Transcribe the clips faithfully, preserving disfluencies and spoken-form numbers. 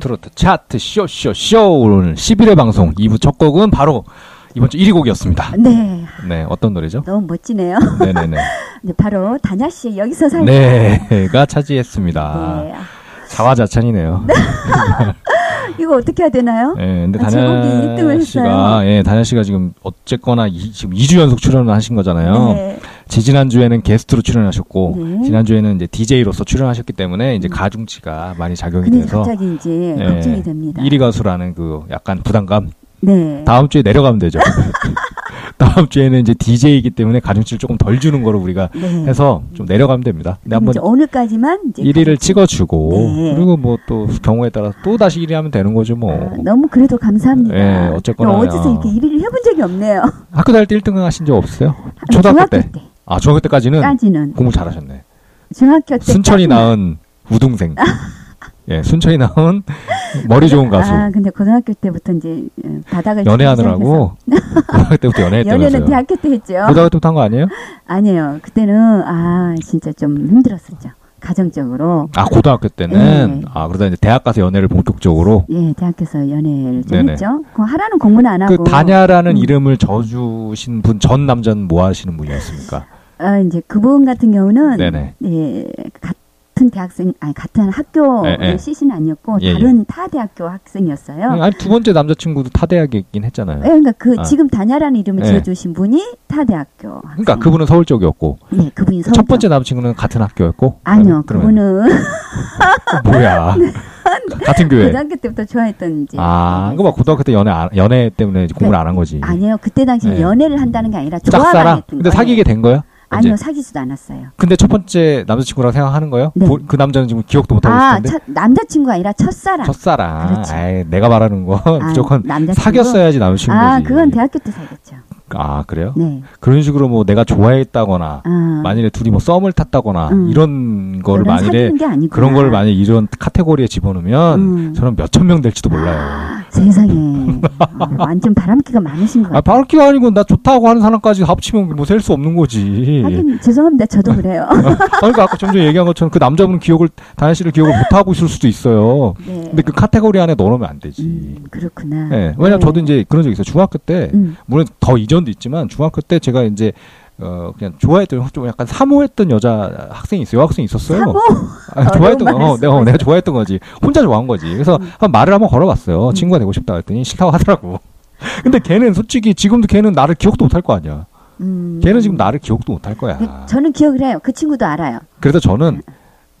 트로트 차트 쇼쇼쇼 오늘 십일 회 방송 이 부 첫 곡은 바로 이번 주 일 위 곡이었습니다. 네. 네, 어떤 노래죠? 너무 멋지네요. 네네네. 네, 바로 다냐 씨 여기서 살다. 네가 차지했습니다. 네. 자화자찬이네요. 이거 어떻게 해야 되나요? 예, 네, 근데 아, 다냐 일 등을 씨가, 예, 다냐 씨가 지금 어쨌거나 이, 지금 이 주 연속 출연을 하신 거잖아요. 네. 지난주에는 게스트로 출연하셨고, 네. 지난주에는 이제 디제이로서 출연하셨기 때문에 이제 가중치가 많이 작용이 돼서. 갑자기 이제 예, 걱정이 됩니다. 일 위 가수라는 그 약간 부담감. 네. 다음 주에 내려가면 되죠. 다음 주에는 이제 디제이이기 때문에 가중치를 조금 덜 주는 거로 우리가 네. 해서 좀 내려가면 됩니다. 근데 한번 이제 오늘까지만 이제 일 위를 가지. 찍어주고 네. 그리고 뭐 또 경우에 따라 또 다시 일 위 하면 되는 거죠 뭐. 아, 너무 그래도 감사합니다. 네, 어쨌거나 어디서 이렇게 일 위를 해본 적이 없네요. 학교 다닐 때 일 등 하신 적 없으세요? 초등학교 때. 때. 아 중학교 때까지는 까지는. 공부 잘하셨네. 중학교 때 순천이 낳은 우등생. 예, 순천이 나온 머리 좋은 가수. 아, 근데 고등학교 때부터 이제 바닥을 연애하느라고 고등학교 때부터 연애했다면서요. 연애는 대학교 때 했죠. 고등학교 때부터 한 거 아니에요? 아니에요. 그때는 아 진짜 좀 힘들었었죠. 가정적으로. 아 고등학교 때는 네. 아 그러다 이제 대학 가서 연애를 본격적으로. 예, 대학에서 연애를 좀 네네. 했죠. 그 하라는 공부는 안 하고. 그 다냐라는 음. 이름을 저주신 분 전 남자는 뭐 하시는 분이었습니까? 아 이제 그분 같은 경우는 네네. 예. 같은 대학생 아니 같은 학교 출신은 아니었고 예, 다른 예. 타 대학교 학생이었어요. 아니 두 번째 남자친구도 타 대학이긴 했잖아요. 네, 그러니까 그 아. 지금 다냐라는 이름을 예. 지어주신 분이 타 대학교. 학생. 그러니까 그분은 서울 쪽이었고. 네, 그분이 서울. 첫 번째 남자친구는 같은 학교였고. 아니요, 그러면, 그분은 뭐야? 같은 교회. 고등학교 때부터 좋아했던 이제. 아, 그거 막 고등학교 때 연애 안, 연애 때문에 이제 공부를 네. 안 한 거지. 아니에요, 그때 당시는 네. 연애를 한다는 게 아니라 좋아만 했던. 근데 사귀게 된 거야? 아니요, 사귀지도 않았어요. 근데 첫 번째 남자친구라고 생각하는 거예요? 네. 보, 그 남자는 지금 기억도 못하고 아, 있을 텐데. 아, 남자친구가 아니라 첫사랑. 첫사랑. 그렇죠. 아이, 내가 말하는 건 아, 무조건 남자친구? 사귀었어야지 남자친구지. 아, 그건 대학교 때 사귀었죠. 아, 그래요? 네. 그런 식으로 뭐 내가 좋아했다거나, 아. 만일에 둘이 뭐 썸을 탔다거나, 음. 이런 거를 만일에, 그런 거를 만일에 이런 카테고리에 집어넣으면, 음. 저는 몇천 명 될지도 몰라요. 아, 세상에. 어, 완전 바람기가 많으신 것 같아요. 아, 바람기가 아니고 나 좋다고 하는 사람까지 합치면 뭐 셀 수 없는 거지. 하긴, 죄송합니다. 저도 그래요. 그러니까 아까 점점 얘기한 것처럼 그 남자분은 기억을, 다현 씨를 기억을 못하고 있을 수도 있어요. 네. 근데 그 카테고리 안에 넣어놓으면 안 되지. 음, 그렇구나. 네. 왜냐면 네. 저도 이제 그런 적 있어요. 중학교 때, 음. 물론 더 이전 도 있지만 중학교 때 제가 이제 어 그냥 좋아했던 좀 약간 사모했던 여자 학생이 있어요. 여학생이 있었어요. 사모? 아니, 좋아했던 거. 어, 내가 어, 내가 좋아했던 거지. 혼자 좋아한 거지. 그래서 음. 한 말을 한번 걸어봤어요. 음. 친구가 되고 싶다 했더니 싫다고 하더라고. 근데 걔는 솔직히 지금도 걔는 나를 기억도 못할 거 아니야. 음. 걔는 지금 나를 기억도 못할 거야. 저는 기억을 해요. 그 친구도 알아요. 그래서 저는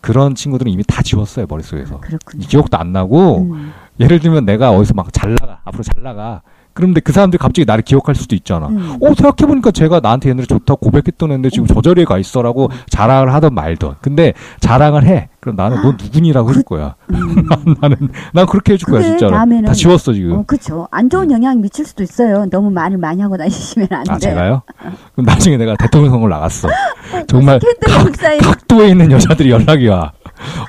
그런 친구들은 이미 다 지웠어요 머릿속에서. 아, 그렇군요. 기억도 안 나고 음. 예를 들면 내가 어디서 막 잘 나가 앞으로 잘 나가. 그런데 그 사람들이 갑자기 나를 기억할 수도 있잖아. 음. 어, 생각해보니까 제가 나한테 옛날에 좋다고 고백했던 애인데 지금 음. 저 자리에 가 있어라고 음. 자랑을 하든 말든. 근데 자랑을 해. 그럼 나는 넌 누구니라고 해줄 거야. 음. 나는, 난 그렇게 해줄 거야, 진짜로. 다음에는, 다 지웠어, 지금. 어, 그쵸. 안 좋은 영향 미칠 수도 있어요. 너무 말을 많이 하고 다니시면 안 돼. 아, 제가요? 그럼 나중에 내가 대통령 선거를 나갔어. 정말 각, 각도에 있는 여자들이 연락이 와.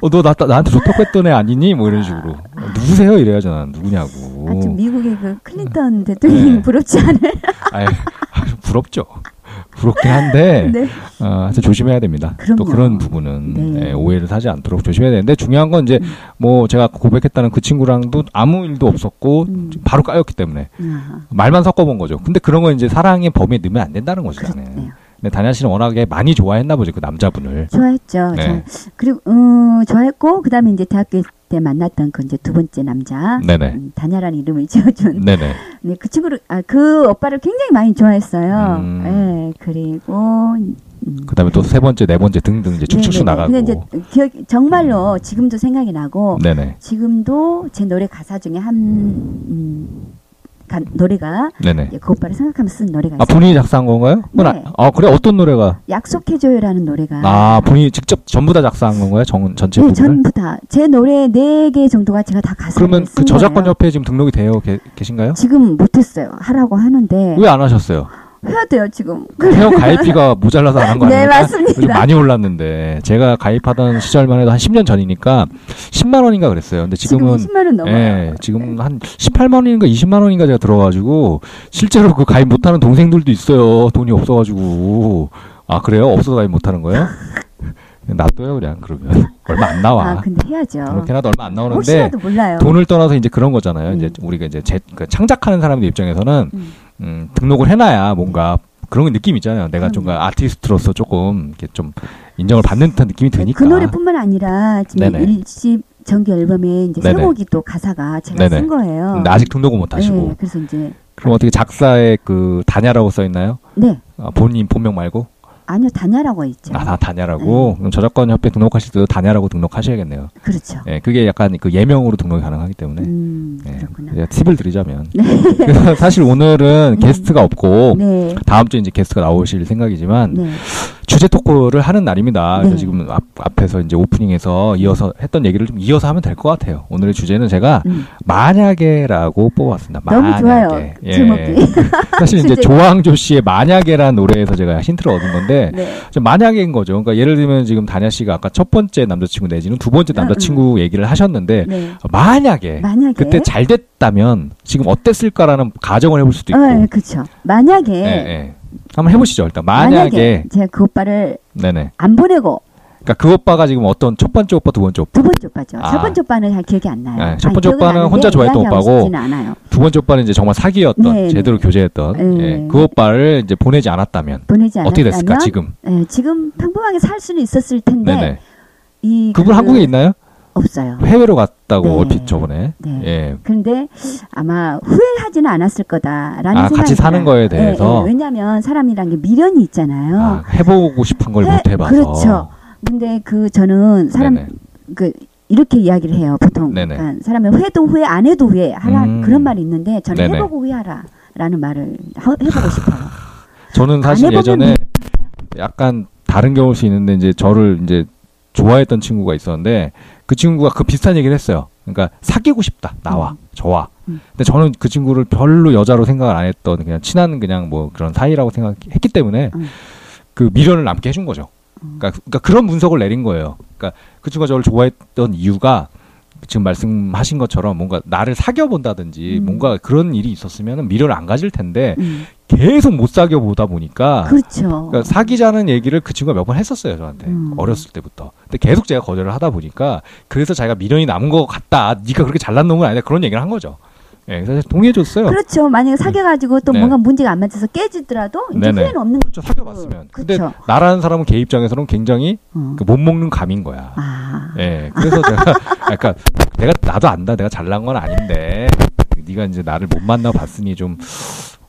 어, 너 나, 나한테 좋다고 했던 애 아니니? 뭐 이런 식으로. 누구세요? 이래야지 나는 누구냐고. 아, 좀 미국의 그 클린턴 대통령이 네. 부럽지 않아요? 아니, 부럽죠. 부럽긴 한데 네. 어, 하여튼 조심해야 됩니다. 그럼요. 또 그런 부분은 네. 네, 오해를 사지 않도록 조심해야 되는데 중요한 건 이제 음. 뭐 제가 고백했다는 그 친구랑도 아무 일도 없었고 음. 바로 까였기 때문에 음. 말만 섞어본 거죠. 근데 그런 건 이제 사랑의 범위에 넣으면 안 된다는 거죠. 네, 다냐 씨는 워낙에 많이 좋아했나 보죠, 그 남자분을. 좋아했죠. 네. 저, 그리고 음, 좋아했고 그다음에 이제 대학교 때 만났던 그 이제 두 번째 남자, 음, 다냐라는 이름을 지어준. 네네. 네, 그 친구를 아, 그 오빠를 굉장히 많이 좋아했어요. 음. 네, 그리고. 음. 그다음에 또 세 번째, 네 번째 등등 이제 쭉쭉쭉 나가고. 근데 이제 기억 정말로 음. 지금도 생각이 나고. 네네. 지금도 제 노래 가사 중에 한. 음, 가, 노래가 네네. 그 오빠를 생각하면 쓴 노래가 있어요. 아, 본인이 작사한 건가요? 네. 아, 아 그래 어떤 노래가? 약속해줘요라는 노래가. 아 본인이 직접 전부 다 작사한 건가요? 전 전체 부분? 네, 부분을? 전부 다. 제 노래 네 개 정도가 제가 다 가사를 쓴 거예요. 그러면 그 저작권 협회에 지금 등록이 되어 게, 계신가요? 지금 못했어요. 하라고 하는데. 왜 안 하셨어요? 해야 돼요 지금. 회원 가입비가 모자라서 안 한 거 아닙니까? 네 맞습니다. 많이 올랐는데 제가 가입하던 시절만 해도 한 십 년 전이니까 십만 원인가 그랬어요. 근데 지금은, 지금은 십만 원 넘어요. 예, 지금 네. 한 십팔만 원인가 이십만 원인가 제가 들어가지고 실제로 그 가입 못하는 동생들도 있어요. 돈이 없어가지고. 아 그래요? 없어서 가입 못하는 거예요? 놔둬요 그냥 그러면. 얼마 안 나와. 아, 근데 해야죠. 그렇게라도 얼마 안 나오는데 혹시라도 몰라요. 돈을 떠나서 이제 그런 거잖아요. 음. 이제 우리가 이제 제, 그러니까 창작하는 사람들 입장에서는 음. 음, 등록을 해놔야 뭔가 그런 느낌 있잖아요. 내가 좀 아티스트로서 조금 이렇게 좀 인정을 받는 듯한 느낌이 드니까. 그 노래뿐만 아니라 지금 일집 정규 앨범에 이제 세 곡이 또 가사가 제가 네네. 쓴 거예요. 근데 아직 등록을 못 하시고. 네, 그래서 이제 그럼 어떻게 작사에 그 다냐라고 써 있나요? 네. 아, 본인 본명 말고? 아니요, 다냐라고 있죠. 아, 다냐라고. 네. 그럼 저작권 협회 등록하실 때도 다냐라고 등록하셔야겠네요. 그렇죠. 예, 네, 그게 약간 그 예명으로 등록이 가능하기 때문에. 음, 네, 그렇구나. 팁을 드리자면. 네. 그래서 사실 오늘은 네. 게스트가 없고 네. 다음 주에 이제 게스트가 나오실 생각이지만 네. 주제 토크를 하는 날입니다. 네. 그래서 지금 앞, 앞에서 이제 오프닝에서 이어서 했던 얘기를 좀 이어서 하면 될 것 같아요. 오늘의 주제는 제가 음. 만약에라고 뽑았습니다. 만약에. 너무 좋아요. 예. 제목이. 사실 이제 조항조 씨의 만약에라는 노래에서 제가 힌트를 얻은 건데. 네. 만약인 거죠. 그러니까 예를 들면 지금 다냐 씨가 아까 첫 번째 남자친구 내지는 두 번째 남자친구 어, 음. 얘기를 하셨는데 네. 만약에, 만약에 그때 잘 됐다면 지금 어땠을까라는 가정을 해볼 수도 있고. 어, 그렇죠. 만약에 네, 네. 한번 해보시죠. 일단 만약에, 만약에 제가 그 오빠를 네네. 안 보내고. 그러니까 그 오빠가 지금 어떤 첫 번째 오빠, 두 번째 오빠? 두 번째 오빠죠. 아. 첫 번째 오빠는 잘 기억이 안 나요. 네, 첫 번째 아니, 오빠는 혼자 좋아했던 오빠고 두 번째 오빠는 이제 정말 사귀었던, 네, 제대로 네. 교제했던 네. 네. 그 오빠를 이제 보내지 않았다면 보내지 않았다면 어떻게 됐을까 지금? 네, 지금 평범하게 살 수는 있었을 텐데 네네. 이 그분 그... 한국에 있나요? 없어요. 해외로 갔다고 네. 얼핏 저번에. 네. 예. 그런데 아마 후회하지는 않았을 거다라는 아, 생각이 같이 사는 거에 대해서. 네, 네. 왜냐하면 사람이란 게 미련이 있잖아요. 아, 해보고 싶은 걸 해... 못 해봐서. 그렇죠. 근데 그 저는 사람 네네. 그 이렇게 이야기를 해요 보통. 그러니까 사람이 후회도 후회 안 해도 후회 하라 음. 그런 말이 있는데 저는 네네. 해보고 후회하라라는 말을 하, 해보고 싶어요. 저는 사실 예전에 약간 다른 경우일 수 있는데 이제 저를 이제 좋아했던 친구가 있었는데 그 친구가 그 비슷한 얘기를 했어요. 그러니까 사귀고 싶다 나와 음. 저와. 음. 근데 저는 그 친구를 별로 여자로 생각을 안 했던 그냥 친한 그냥 뭐 그런 사이라고 생각했기 때문에 음. 그 미련을 남게 해준 거죠. 그러니까, 그러니까 그런 분석을 내린 거예요. 그러니까 그 친구가 저를 좋아했던 이유가 지금 말씀하신 것처럼 뭔가 나를 사귀어본다든지 음. 뭔가 그런 일이 있었으면 미련을 안 가질 텐데 음. 계속 못 사귀어보다 보니까 그렇죠. 그러니까 사귀자는 얘기를 그 친구가 몇 번 했었어요. 저한테. 음. 어렸을 때부터. 근데 계속 제가 거절을 하다 보니까 그래서 자기가 미련이 남은 것 같다. 네가 그렇게 잘난 놈은 아니다. 그런 얘기를 한 거죠. 예, 사실 동의해줬어요. 그렇죠. 만약에 사귀어가지고 또 네. 뭔가 문제가 안 맞아서 깨지더라도 이제 후회는 없는 거죠. 그렇죠. 사귀어봤으면. 근데 그렇죠. 나라는 사람은 걔 입장에서는 굉장히 어. 그 못 먹는 감인 거야. 아. 예, 그래서 제가 약간 내가 나도 안다. 내가 잘난 건 아닌데 네가 이제 나를 못 만나봤으니 좀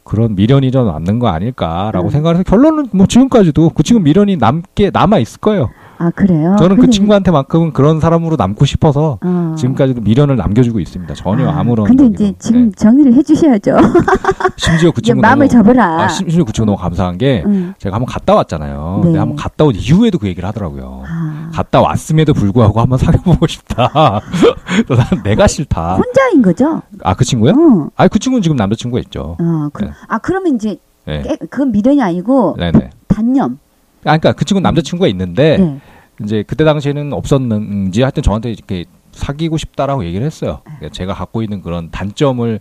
그런 미련이 좀 남는 거 아닐까라고 음. 생각해서 결론은 뭐 지금까지도 그 친구 미련이 남게 남아 있을 거예요. 아, 그래요? 저는 근데... 그 친구한테만큼은 그런 사람으로 남고 싶어서 어... 지금까지도 미련을 남겨주고 있습니다. 전혀 아, 아무런. 근데 이제 네. 지금 정리를 해주셔야죠. 심지어 그 친구 마음을 너무, 접어라. 아, 심지어 그 친구 너무 감사한 게 음. 제가 한번 갔다 왔잖아요. 네. 근데 한번 갔다 온 이후에도 그 얘기를 하더라고요. 아... 갔다 왔음에도 불구하고 한번 사귀어보고 싶다. 난 내가 싫다. 혼자인 거죠? 아, 그 친구요? 어. 아, 그 친구는 지금 남자친구가 있죠. 어, 그... 네. 아, 그러면 이제 네. 깨... 그건 미련이 아니고 네네. 단념. 아, 그러니까 그 친구는 남자친구가 있는데 네. 이제 그때 당시에는 없었는지 하여튼 저한테 이렇게 사귀고 싶다라고 얘기를 했어요. 그러니까 제가 갖고 있는 그런 단점을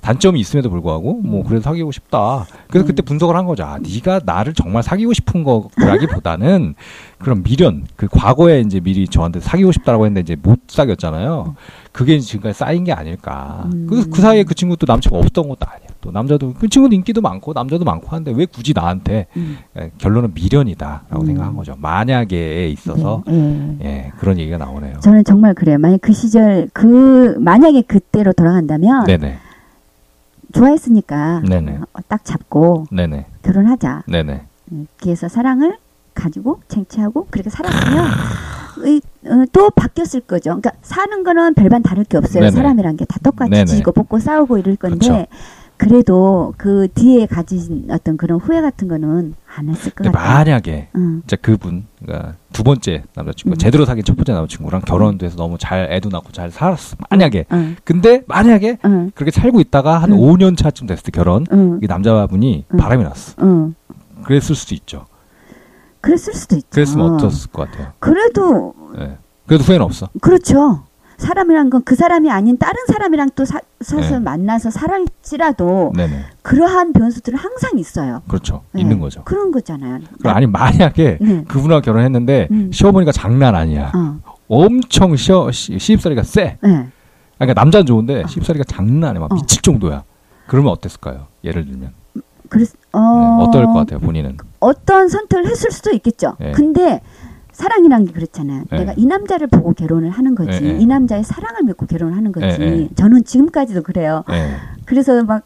단점이 있음에도 불구하고 뭐 그래도 사귀고 싶다. 그래서 음. 그때 분석을 한 거죠. 아, 네가 나를 정말 사귀고 싶은 거라기보다는 그런 미련, 그 과거에 이제 미리 저한테 사귀고 싶다라고 했는데 이제 못 사귀었잖아요. 그게 지금까지 쌓인 게 아닐까. 음. 그, 그 사이에 그 친구도 남친이 없던 것도 아니야. 또 남자도 그 친구도 인기도 많고 남자도 많고 하는데 왜 굳이 나한테 음. 그러니까 결론은 미련이다라고 음. 생각한 거죠. 만약에 있어서 네, 네. 예, 그런 얘기가 나오네요. 저는 정말 그래요. 만약 그 시절 그 만약에 그때로 돌아간다면. 네네. 좋아했으니까 네네. 어, 딱 잡고 네네. 결혼하자. 네네. 그래서 사랑을 가지고 쟁취하고 그렇게 살았으면 이, 어, 또 바뀌었을 거죠. 그러니까 사는 거는 별반 다를 게 없어요. 네네. 사람이란 게 다 똑같이 네네. 지지고 볶고 싸우고 이럴 건데 그쵸. 그래도 그 뒤에 가진 어떤 그런 후회 같은 거는 안 했을 것 같아요. 만약에 응. 진짜 그분 그러니까 두 번째 남자친구 응. 제대로 사귄 첫 번째 남자친구랑 결혼도 해서 너무 잘 애도 낳고 잘 살았어. 만약에 응. 근데 만약에 응. 그렇게 살고 있다가 한 응. 오 년 차쯤 됐을 때 결혼 응. 이 남자분이 응. 바람이 났어. 응. 그랬을 수도 있죠. 그랬을 수도 있죠. 그랬으면 어땠을 것 같아요. 그래도 네. 그래도 후회는 없어. 그렇죠. 사람이란 건 그 사람이 아닌 다른 사람이랑 또 사, 사서 네. 만나서 살지라도 네네. 그러한 변수들은 항상 있어요. 그렇죠. 네. 있는 거죠. 그런 거잖아요. 그럼 아니 만약에 네. 그분하고 결혼했는데 음. 쉬어보니까 장난 아니야. 어. 엄청 시어, 시, 시집살이가 세. 네. 그러니까 남자는 좋은데 시집살이가 장난 아니야. 막 어. 미칠 정도야. 그러면 어땠을까요? 예를 들면. 그랬, 어... 네, 어떨 것 같아요, 본인은? 어떤 선택을 했을 수도 있겠죠. 네. 근데 사랑이란 게 그렇잖아요. 네. 내가 이 남자를 보고 결혼을 하는 거지. 네. 이 남자의 사랑을 믿고 결혼을 하는 거지. 네. 저는 지금까지도 그래요. 네. 그래서 막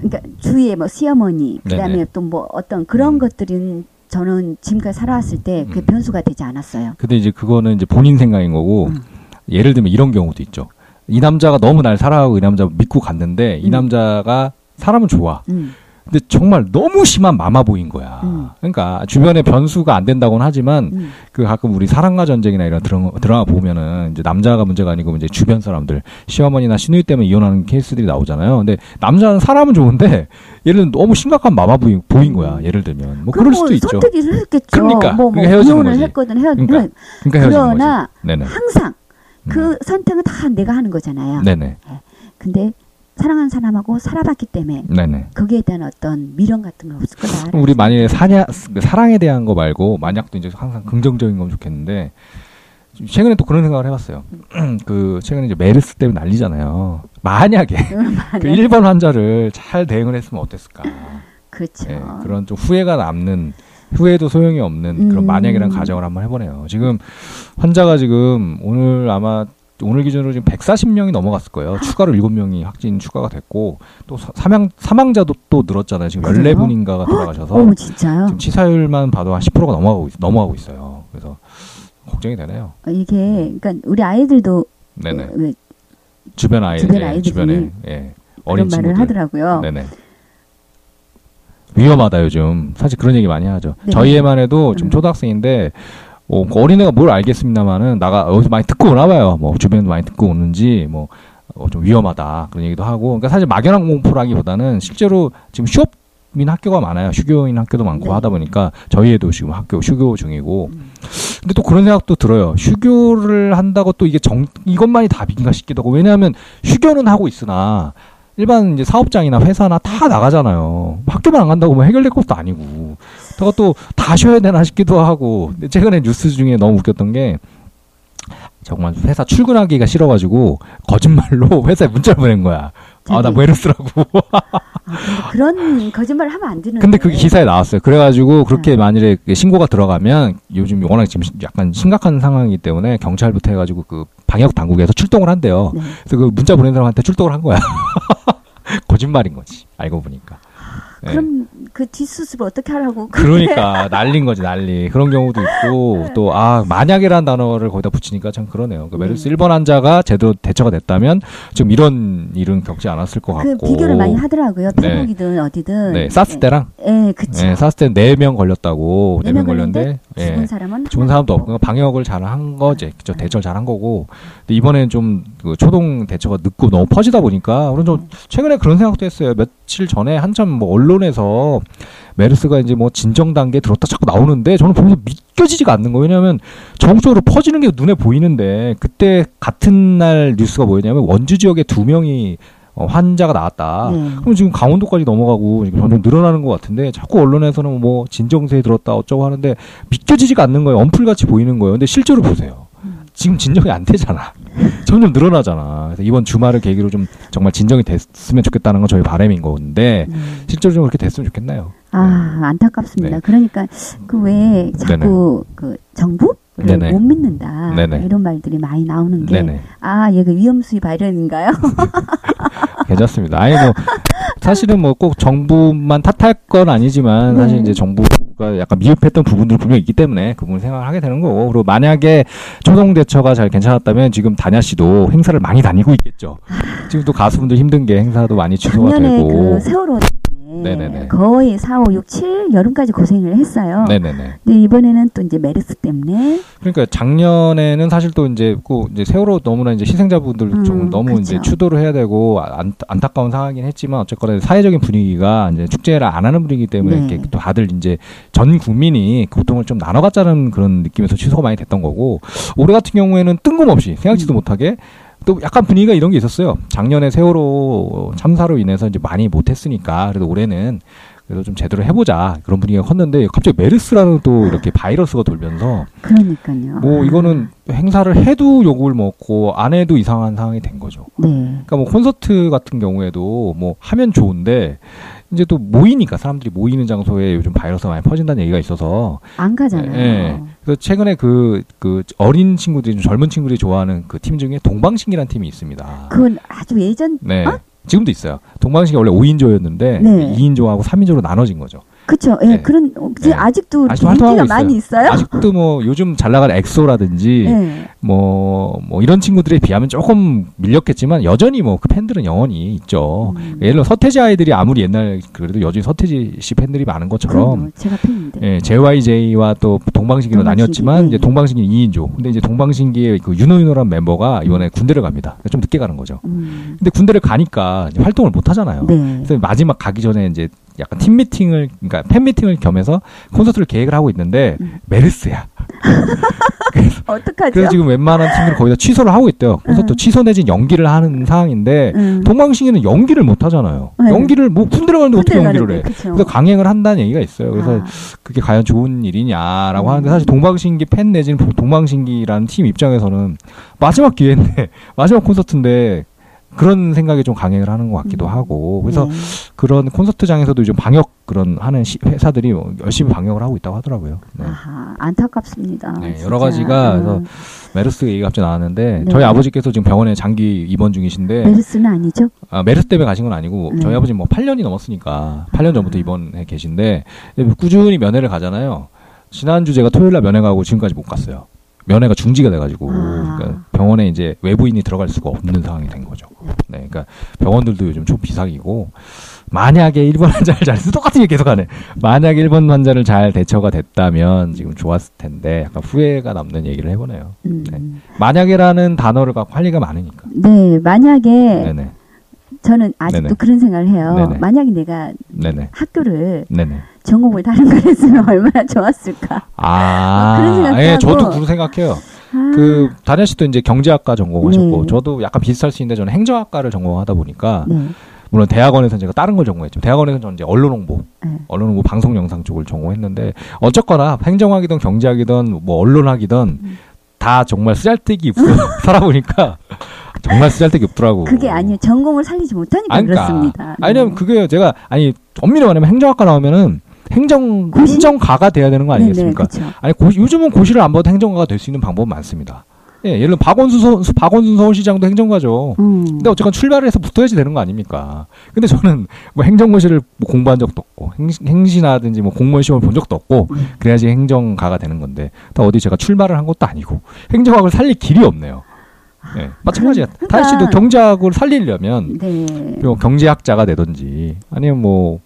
그러니까 주위에 뭐 시어머니, 그다음에 네. 또 뭐 어떤 그런 음. 것들은 저는 지금까지 살아왔을 때 그게 음. 변수가 되지 않았어요. 근데 이제 그거는 이제 본인 생각인 거고 음. 예를 들면 이런 경우도 있죠. 이 남자가 너무 날 사랑하고 이 남자 믿고 갔는데 이 음. 남자가 사람은 좋아. 음. 근데 정말 너무 심한 마마보인 거야. 음. 그러니까 주변에 변수가 안 된다고는 하지만 음. 그 가끔 우리 사랑과 전쟁이나 이런 드라마, 드라마 보면은 이제 남자가 문제가 아니고 이제 주변 사람들 시어머니나 시누이 때문에 이혼하는 케이스들이 나오잖아요. 근데 남자는 사람은 좋은데 얘는 너무 심각한 마마보인 보인 거야. 예를 들면 뭐 그럴 수도 뭐 있죠. 선택을 했겠죠. 그러니까 뭐, 뭐 이혼을 했거든. 헤어, 그러니까, 헤어, 그러니까 그러나 항상 그 음. 선택은 다 내가 하는 거잖아요. 네네. 네. 근데 사랑하는 사람하고 살아봤기 때문에 네네. 거기에 대한 어떤 미련 같은 건 없을 거다. 우리 만약에 사냐, 사랑에 대한 거 말고 만약도 이제 항상 긍정적인 건 좋겠는데 최근에 또 그런 생각을 해봤어요. 음. 그 최근에 이제 메르스 때문에 난리잖아요. 만약에 음, 그 일반 환자를 잘 대응을 했으면 어땠을까. 그렇죠. 네, 그런 좀 후회가 남는 후회도 소용이 없는 음. 그런 만약이라는 가정을 한번 해보네요. 지금 환자가 지금 오늘 아마 오늘 기준으로 지금 백사십 명이 넘어갔을 거예요. 추가로 일곱 명이 확진 추가가 됐고 또 사망, 사망자도 또 늘었잖아요. 지금 그래요? 열네 분인가가 돌아가셔서 오, 진짜요? 지금 치사율만 봐도 한 십 퍼센트가 넘어가고, 넘어가고 있어요. 그래서 걱정이 되네요. 이게 그러니까 우리 아이들도 네네. 그, 주변 아이, 주변 아이들 예, 주변에 예, 어린 친구들 말을 하더라고요. 네네. 위험하다 요즘. 사실 그런 얘기 많이 하죠. 네. 저희 애만 해도 지금 음. 초등학생인데 어, 어린애가 뭘 알겠습니다만은, 나가, 여기서 많이 듣고 오나 봐요. 뭐, 주변에도 많이 듣고 오는지, 뭐, 어, 좀 위험하다. 그런 얘기도 하고. 그러니까 사실 막연한 공포라기보다는 실제로 지금 휴업인 학교가 많아요. 휴교인 학교도 많고 네. 하다 보니까 저희 애도 지금 학교 휴교 중이고. 음. 근데 또 그런 생각도 들어요. 휴교를 한다고 또 이게 정, 이것만이 답인가 싶기도 하고. 왜냐하면 휴교는 하고 있으나, 일반 이제 사업장이나 회사나 다 나가잖아요. 학교만 안 간다고 뭐 해결될 것도 아니고. 그것도 다 쉬어야 되나 싶기도 하고. 최근에 뉴스 중에 너무 웃겼던 게 정말 회사 출근하기가 싫어가지고 거짓말로 회사에 문자를 보낸 거야. 아, 나 메르스라고. 아, 그런 거짓말을 하면 안 되는데. 근데 그게 기사에 나왔어요. 그래가지고 그렇게 네. 만일에 신고가 들어가면 요즘 워낙 지금 약간 심각한 상황이기 때문에 경찰부터 해가지고 그 방역 당국에서 출동을 한대요. 네. 그래서 그 문자 보낸 사람한테 출동을 한 거야. 거짓말인 거지. 알고 보니까. 네. 그럼 그 뒷수습을 어떻게 하라고. 그러니까 난리인 거지 난리. 그런 경우도 있고 또 아 만약이라는 단어를 거기다 붙이니까 참 그러네요. 그 메르스 네. 일 번 환자가 제대로 대처가 됐다면 지금 이런 일은 겪지 않았을 것 같고. 그 비교를 많이 하더라고요. 태국이든 네. 어디든. 네. 사스 때랑. 네. 그치. 네. 사스 때 네 명 걸렸다고. 네 명 걸렸는데 죽은 네. 사람은 죽은 사람도 없고 방역을 잘한 거지. 그렇죠. 대처를 잘한 거고. 근데 이번에는 좀 그 초동 대처가 늦고 너무 퍼지다 보니까 그런 좀 최근에 그런 생각도 했어요. 며칠 전에 한참 뭐 언론에서 메르스가 이제 뭐 진정 단계에 들었다 자꾸 나오는데 저는 보면서 믿겨지지가 않는 거예요. 왜냐하면 전국적으로 퍼지는 게 눈에 보이는데 그때 같은 날 뉴스가 뭐였냐면 원주 지역에 두 명이 어, 환자가 나왔다. 음. 그럼 지금 강원도까지 넘어가고 지금 점점 늘어나는 것 같은데 자꾸 언론에서는 뭐 진정세에 들었다 어쩌고 하는데 믿겨지지가 않는 거예요. 언플같이 보이는 거예요. 근데 실제로 보세요. 지금 진정이 안 되잖아. 점점 늘어나잖아. 그래서 이번 주말을 계기로 좀 정말 진정이 됐으면 좋겠다는 건 저희 바람인 건데 음. 실제로 좀 그렇게 됐으면 좋겠나요? 아 네. 안타깝습니다. 네. 그러니까 그 왜 자꾸 그 정부? 못 믿는다. 네네. 이런 말들이 많이 나오는 게 아 얘가 위험수위 발현인가요? 괜찮습니다. 아니 뭐 사실은 뭐 꼭 정부만 탓할 건 아니지만 네. 사실 이제 정부가 약간 미흡했던 부분들 분명히 있기 때문에 그 부분 생각을 하게 되는 거고 그리고 만약에 초동 대처가 잘 괜찮았다면 지금 다냐 씨도 행사를 많이 다니고 있겠죠. 지금 또 가수분들 힘든 게 행사도 많이 취소가 되고 그 세월호 네네네. 거의 사, 오, 육, 칠 여름까지 고생을 했어요. 네네네. 근데 이번에는 또 이제 메르스 때문에. 그러니까 작년에는 사실 또 이제 꼭 이제 세월호 너무나 이제 희생자분들 음, 좀 너무 그쵸. 이제 추도를 해야 되고 안, 안타까운 상황이긴 했지만 어쨌거나 사회적인 분위기가 이제 축제를 안 하는 분위기 때문에 네. 이렇게 또 다들 이제 전 국민이 고통을 좀 나눠갔자는 그런 느낌에서 취소가 많이 됐던 거고 올해 같은 경우에는 뜬금없이 생각지도 음. 못하게. 또 약간 분위기가 이런 게 있었어요. 작년에 세월호 참사로 인해서 이제 많이 못했으니까 그래도 올해는 그래서 좀 제대로 해보자 그런 분위기가 컸는데 갑자기 메르스라는 또 이렇게 바이러스가 돌면서 그러니까요. 뭐 이거는 행사를 해도 욕을 먹고 안 해도 이상한 상황이 된 거죠. 네. 그러니까 뭐 콘서트 같은 경우에도 뭐 하면 좋은데 이제 또 모이니까 사람들이 모이는 장소에 요즘 바이러스가 많이 퍼진다는 얘기가 있어서 안 가잖아요. 예. 그래서 최근에 그, 그 어린 친구들이 젊은 친구들이 좋아하는 그 팀 중에 동방신기라는 팀이 있습니다. 그건 아주 예전 네. 어? 지금도 있어요. 동방신기 원래 오인조였는데 네. 이인조하고 삼인조로 나눠진 거죠. 그렇죠. 예, 네. 그런 네. 아직도, 아직도 인기가 많이 있어요. 아직도 뭐 요즘 잘 나가는 엑소라든지 네. 뭐, 뭐 이런 친구들에 비하면 조금 밀렸겠지만 여전히 뭐 그 팬들은 영원히 있죠. 음. 예를 들어 서태지 아이들이 아무리 옛날 그래도 여전히 서태지 씨 팬들이 많은 것처럼 제가 팬인데. 예, 제이와이제이와 또 동방신기로 동방신기. 나뉘었지만 네. 이제 동방신기 이인조. 근데 이제 동방신기의 그 윤호윤호란 멤버가 이번에 군대를 갑니다. 좀 늦게 가는 거죠. 음. 근데 군대를 가니까 이제 활동을 못 하잖아요. 네. 그래서 마지막 가기 전에 이제 약간 팀 미팅을 그러니까 팬 미팅을 겸해서 콘서트를 계획을 하고 있는데 음. 메르스야. 그래서, 어떡하죠? 그래서 지금 웬만한 팀들은 거의 다 취소를 하고 있대요. 콘서트 음. 취소 내지 연기를 하는 상황인데 음. 동방신기는 연기를 못 하잖아요. 네. 연기를 뭐 군대를 가는데 어떻게 연기를 가는데, 해? 그쵸. 그래서 강행을 한다는 얘기가 있어요. 그래서 아. 그게 과연 좋은 일이냐라고 음. 하는데 사실 동방신기 팬 내지는 동방신기라는 팀 입장에서는 마지막 기회인데 마지막 콘서트인데. 그런 생각에 좀 강행을 하는 것 같기도 음. 하고 그래서 네. 그런 콘서트장에서도 좀 방역 그런 하는 시, 회사들이 열심히 방역을 하고 있다고 하더라고요. 네. 아하, 안타깝습니다. 네, 여러 가지가 그래서 메르스 얘기가 갑자기 나왔는데 네. 저희 아버지께서 지금 병원에 장기 입원 중이신데 메르스는 아니죠? 아, 메르스 때문에 가신 건 아니고 네. 저희 아버지 뭐 팔 년이 넘었으니까 팔 년 전부터 입원해 계신데 꾸준히 면회를 가잖아요. 지난주 제가 토요일 날 면회 가고 지금까지 못 갔어요. 면회가 중지가 돼가지고 아. 그러니까 병원에 이제 외부인이 들어갈 수가 없는 상황이 된 거죠. 네, 그러니까 병원들도 요즘 초비상이고 만약에 일본 환자를 잘 똑같은 얘기 계속 하네. 만약에 일본 환자를 잘 대처가 됐다면 지금 좋았을 텐데 약간 후회가 남는 얘기를 해보네요. 음. 네. 만약에라는 단어를 갖고 할 얘기가 많으니까. 네, 만약에. 네네. 저는 아직도 네네. 그런 생각을 해요. 네네. 만약에 내가 네네. 학교를 네네. 전공을 다른 걸 했으면 얼마나 좋았을까. 아, 그런 생각을 예, 하고. 저도 그런 생각해요. 아. 그 다냐 씨도 이제 경제학과 전공하셨고 네. 저도 약간 비슷할 수 있는데 저는 행정학과를 전공하다 보니까 네. 물론 대학원에서는 제가 다른 걸 전공했죠. 대학원에서는 저는 이제 언론홍보, 네. 언론홍보 방송영상 쪽을 전공했는데 어쨌거나 행정학이든 경제학이든 뭐 언론학이든 음. 다 정말 쓰잘데기 없어 살아보니까 정말 쓰잘데기 없더라고. 그게 아니에요. 전공을 살리지 못하니까 아니, 그러니까. 그렇습니다. 아니면 네. 그게요. 제가 아니 엄밀히 말하면 행정학과 나오면은 행정 고시? 행정가가 돼야 되는 거 아니겠습니까? 네네, 아니 고시, 요즘은 고시를 안 봐도 행정가가 될 수 있는 방법은 많습니다. 예, 예를 들면 박원순 서, 박원순 서울시장도 행정가죠. 음. 근데 어쨌건 출발을 해서 붙어야지 되는 거 아닙니까? 근데 저는 뭐 행정고시를 뭐 공부한 적도 없고 행, 행시나든지 뭐 공무원 시험을 본 적도 없고 음. 그래야지 행정가가 되는 건데 또 어디 제가 출발을 한 것도 아니고 행정학을 살릴 길이 없네요. 네, 마찬가지야. 그러니까. 다혜 씨도 경제학을 살리려면 네. 경제학자가 되든지 아니면 뭐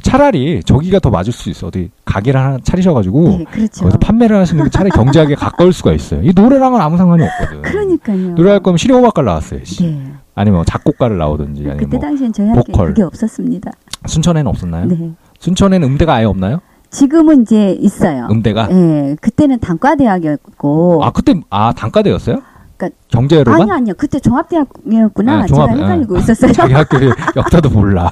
차라리 저기가 더 맞을 수 있어. 어디 가게를 하나 차리셔가지고 네, 그렇죠. 거기서 판매를 하시는 게 차라리 경제학에 가까울 수가 있어요. 이 노래랑은 아무 상관이 없거든. 그러니까요. 노래할 거면 실용음악과를 나왔어야지. 네. 아니면 작곡가를 나오든지 아니면 그때 당시엔 저희 학교에 그게 없었습니다. 순천에는 없었나요? 네. 순천에는 음대가 아예 없나요? 지금은 이제 있어요. 음대가? 네. 그때는 단과대학이었고. 아 그때 아 단과대였어요? 그러니까 경제로만? 아니요, 아니요. 그때 종합대학이었구나. 아, 종합, 제가 헷갈리고 아, 있었어요. 저희 학교에 역사도 몰라.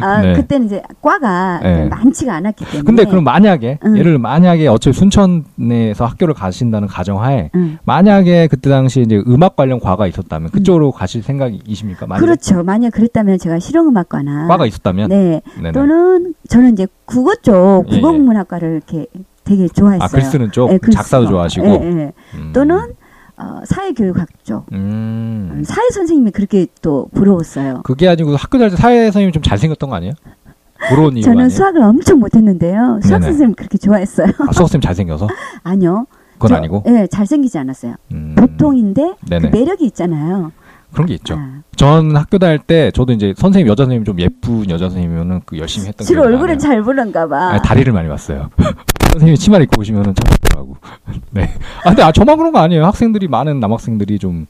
아, 네. 그때는 이제 과가 네. 많지가 않았기 때문에. 근데 그럼 만약에, 음. 예를 들어 만약에 어차피 순천에서 학교를 가신다는 가정하에, 음. 만약에 그때 당시 이제 음악 관련 과가 있었다면 그쪽으로 음. 가실 생각이십니까? 만약에? 그렇죠. 만약에 그랬다면 제가 실용음악과나. 과가 있었다면? 네. 네네. 또는 저는 이제 국어 쪽, 국어국문학과를 이렇게 되게 좋아했어요. 아, 글 쓰는 쪽? 네, 글 작사도 좋아하시고. 네, 네. 음. 또는 어, 사회교육학 쪽. 음. 사회 선생님이 그렇게 또 부러웠어요. 그게 아니고 학교 다닐 때 사회 선생님이 좀 잘생겼던 거 아니에요? 부러운 이유 저는 아니에요? 수학을 엄청 못했는데요. 수학 네네. 선생님 그렇게 좋아했어요. 아, 수학 선생님 잘생겨서? 아니요. 그건 저, 아니고? 네, 잘생기지 않았어요. 음. 보통인데 그 매력이 있잖아요. 그런 게 있죠. 아. 전 학교 다닐 때 저도 이제 선생님 여자 선생님 좀 예쁜 여자 선생님이면은 그 열심히 했던 게 주로 얼굴은 잘 보는가 봐. 아니, 다리를 많이 봤어요. 선생님이 치마를 입고 오시면은 참 좋더라고. 네. 아, 근데 아, 저만 그런 거 아니에요. 학생들이 많은 남학생들이 좀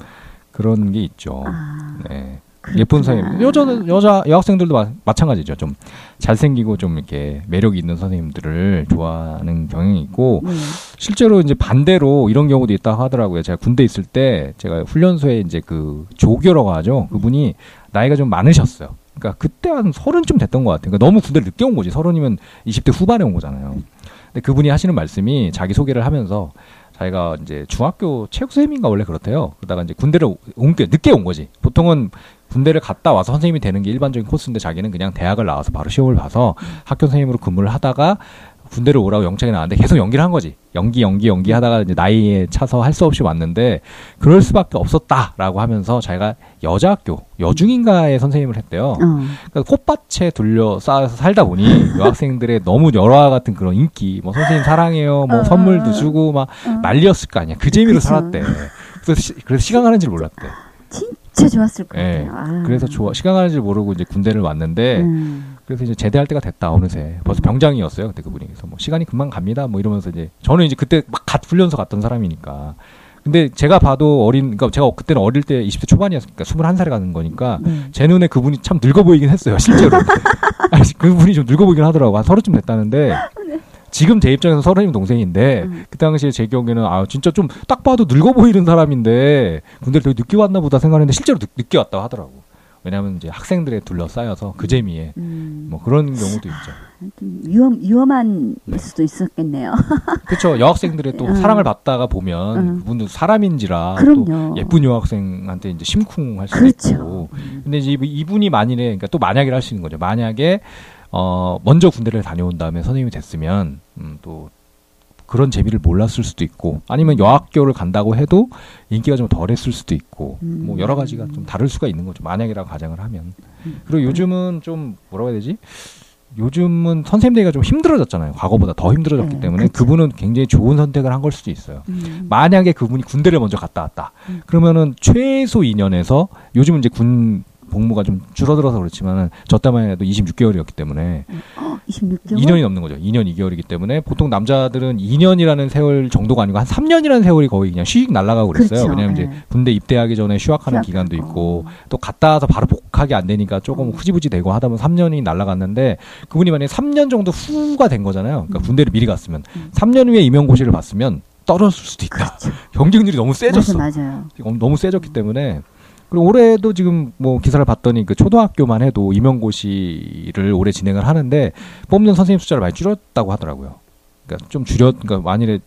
그런 게 있죠. 아, 네. 그렇구나. 예쁜 선생님. 여자 여자 여학생들도 마, 마찬가지죠. 좀 잘생기고 좀 이렇게 매력이 있는 선생님들을 좋아하는 경향이 있고 네. 실제로 이제 반대로 이런 경우도 있다고 하더라고요. 제가 군대 있을 때 제가 훈련소에 이제 그 조교라고 하죠. 그분이 나이가 좀 많으셨어요. 그러니까 그때 한 서른쯤 됐던 것 같아요. 그러니까 너무 군대를 늦게 온 거지. 서른이면 이십 대 후반에 온 거잖아요. 근데 그분이 하시는 말씀이 자기 소개를 하면서 자기가 이제 중학교 체육 선생님인가 원래 그렇대요. 그러다가 이제 군대를 온 게 늦게 온 거지. 보통은 군대를 갔다 와서 선생님이 되는 게 일반적인 코스인데 자기는 그냥 대학을 나와서 바로 시험을 봐서 학교 선생님으로 근무를 하다가 군대를 오라고 영창이 나왔는데 계속 연기를 한 거지. 연기 연기 연기 하다가 이제 나이에 차서 할 수 없이 왔는데 그럴 수밖에 없었다라고 하면서 자기가 여자학교 여중인가의 선생님을 했대요. 음. 그러니까 꽃밭에 둘러 쌓여서 살다 보니 여학생들의 너무 열화 같은 그런 인기, 뭐 선생님 사랑해요, 뭐 어, 선물도 주고 막 어. 난리였을 거 아니야. 그 재미로 그쵸. 살았대. 그래서, 시, 그래서 시간 가는 줄 몰랐대. 진짜 좋았을 것 같아요. 네. 아. 그래서 좋아 시간 가는 줄 모르고 이제 군대를 왔는데. 음. 그래서 이제 제대할 때가 됐다 어느새 벌써 병장이었어요 그때 그분이. 그래서 뭐 시간이 금방 갑니다 뭐 이러면서 이제 저는 이제 그때 막 갓 훈련소 갔던 사람이니까. 근데 제가 봐도 어린 그러니까 제가 그때는 어릴 때 이십 대 초반이었으니까 스물한 살에 가는 거니까 네. 제 눈에 그분이 참 늙어 보이긴 했어요 실제로. 아니, 그분이 좀 늙어 보이긴 하더라고. 한 서른쯤 됐다는데 지금 제 입장에서 서른이 동생인데 음. 그 당시에 제 기억에는 아 진짜 좀 딱 봐도 늙어 보이는 사람인데 군대를 되게 늦게 왔나 보다 생각했는데 실제로 늦, 늦게 왔다고 하더라고. 왜냐하면 이제 학생들에 둘러싸여서 그 재미에 음. 뭐 그런 경우도 있죠. 좀 위험 위험한 네. 수도 있었겠네요. 그렇죠. 여학생들의 또 음. 사랑을 받다가 보면 음. 그분도 사람인지라 그럼요. 또 예쁜 여학생한테 이제 심쿵할 수도 그렇죠. 있고. 근데 이제 이분이 만일에 그러니까 또 만약이라 할 수 있는 거죠. 만약에 어 먼저 군대를 다녀온 다음에 선생님이 됐으면 음, 또. 그런 재미를 몰랐을 수도 있고 아니면 여학교를 간다고 해도 인기가 좀 덜했을 수도 있고 음. 뭐 여러 가지가 좀 다를 수가 있는 거죠. 만약이라고 가정을 하면. 그리고 요즘은 좀 뭐라고 해야 되지? 요즘은 선생님 되기가 좀 힘들어졌잖아요. 과거보다 더 힘들어졌기 네, 때문에 그치. 그분은 굉장히 좋은 선택을 한 걸 수도 있어요. 음. 만약에 그분이 군대를 먼저 갔다 왔다. 음. 그러면은 최소 이 년에서 요즘은 이제 군 복무가 좀 줄어들어서 그렇지만 저 때만 해도 이십육 개월이었기 때문에 어, 이십육 개월? 이 년이 넘는 거죠. 이 년 이 개월이기 때문에 보통 남자들은 이 년이라는 세월 정도가 아니고 한 삼 년이라는 세월이 거의 그냥 쉬익 날아가고 그랬어요. 그렇죠. 왜냐하면 네. 이제 군대 입대하기 전에 휴학하는 기간도 있고 또 갔다 와서 바로 복학이 안 되니까 조금 흐지부지 되고 하다 보면 삼 년이 날아갔는데 그분이 만약에 삼 년 정도 후가 된 거잖아요. 그러니까 군대를 미리 갔으면 삼 년 후에 임용고시를 봤으면 떨어질 수도 있다. 그렇죠. 경쟁률이 너무 세졌어. 맞아요. 맞아요. 너무 세졌기 때문에 그리고 올해도 지금 뭐 기사를 봤더니 그 초등학교만 해도 임용고시를 올해 진행을 하는데 뽑는 선생님 숫자를 많이 줄였다고 하더라고요. 그러니까 좀 줄였, 그러니까 만일에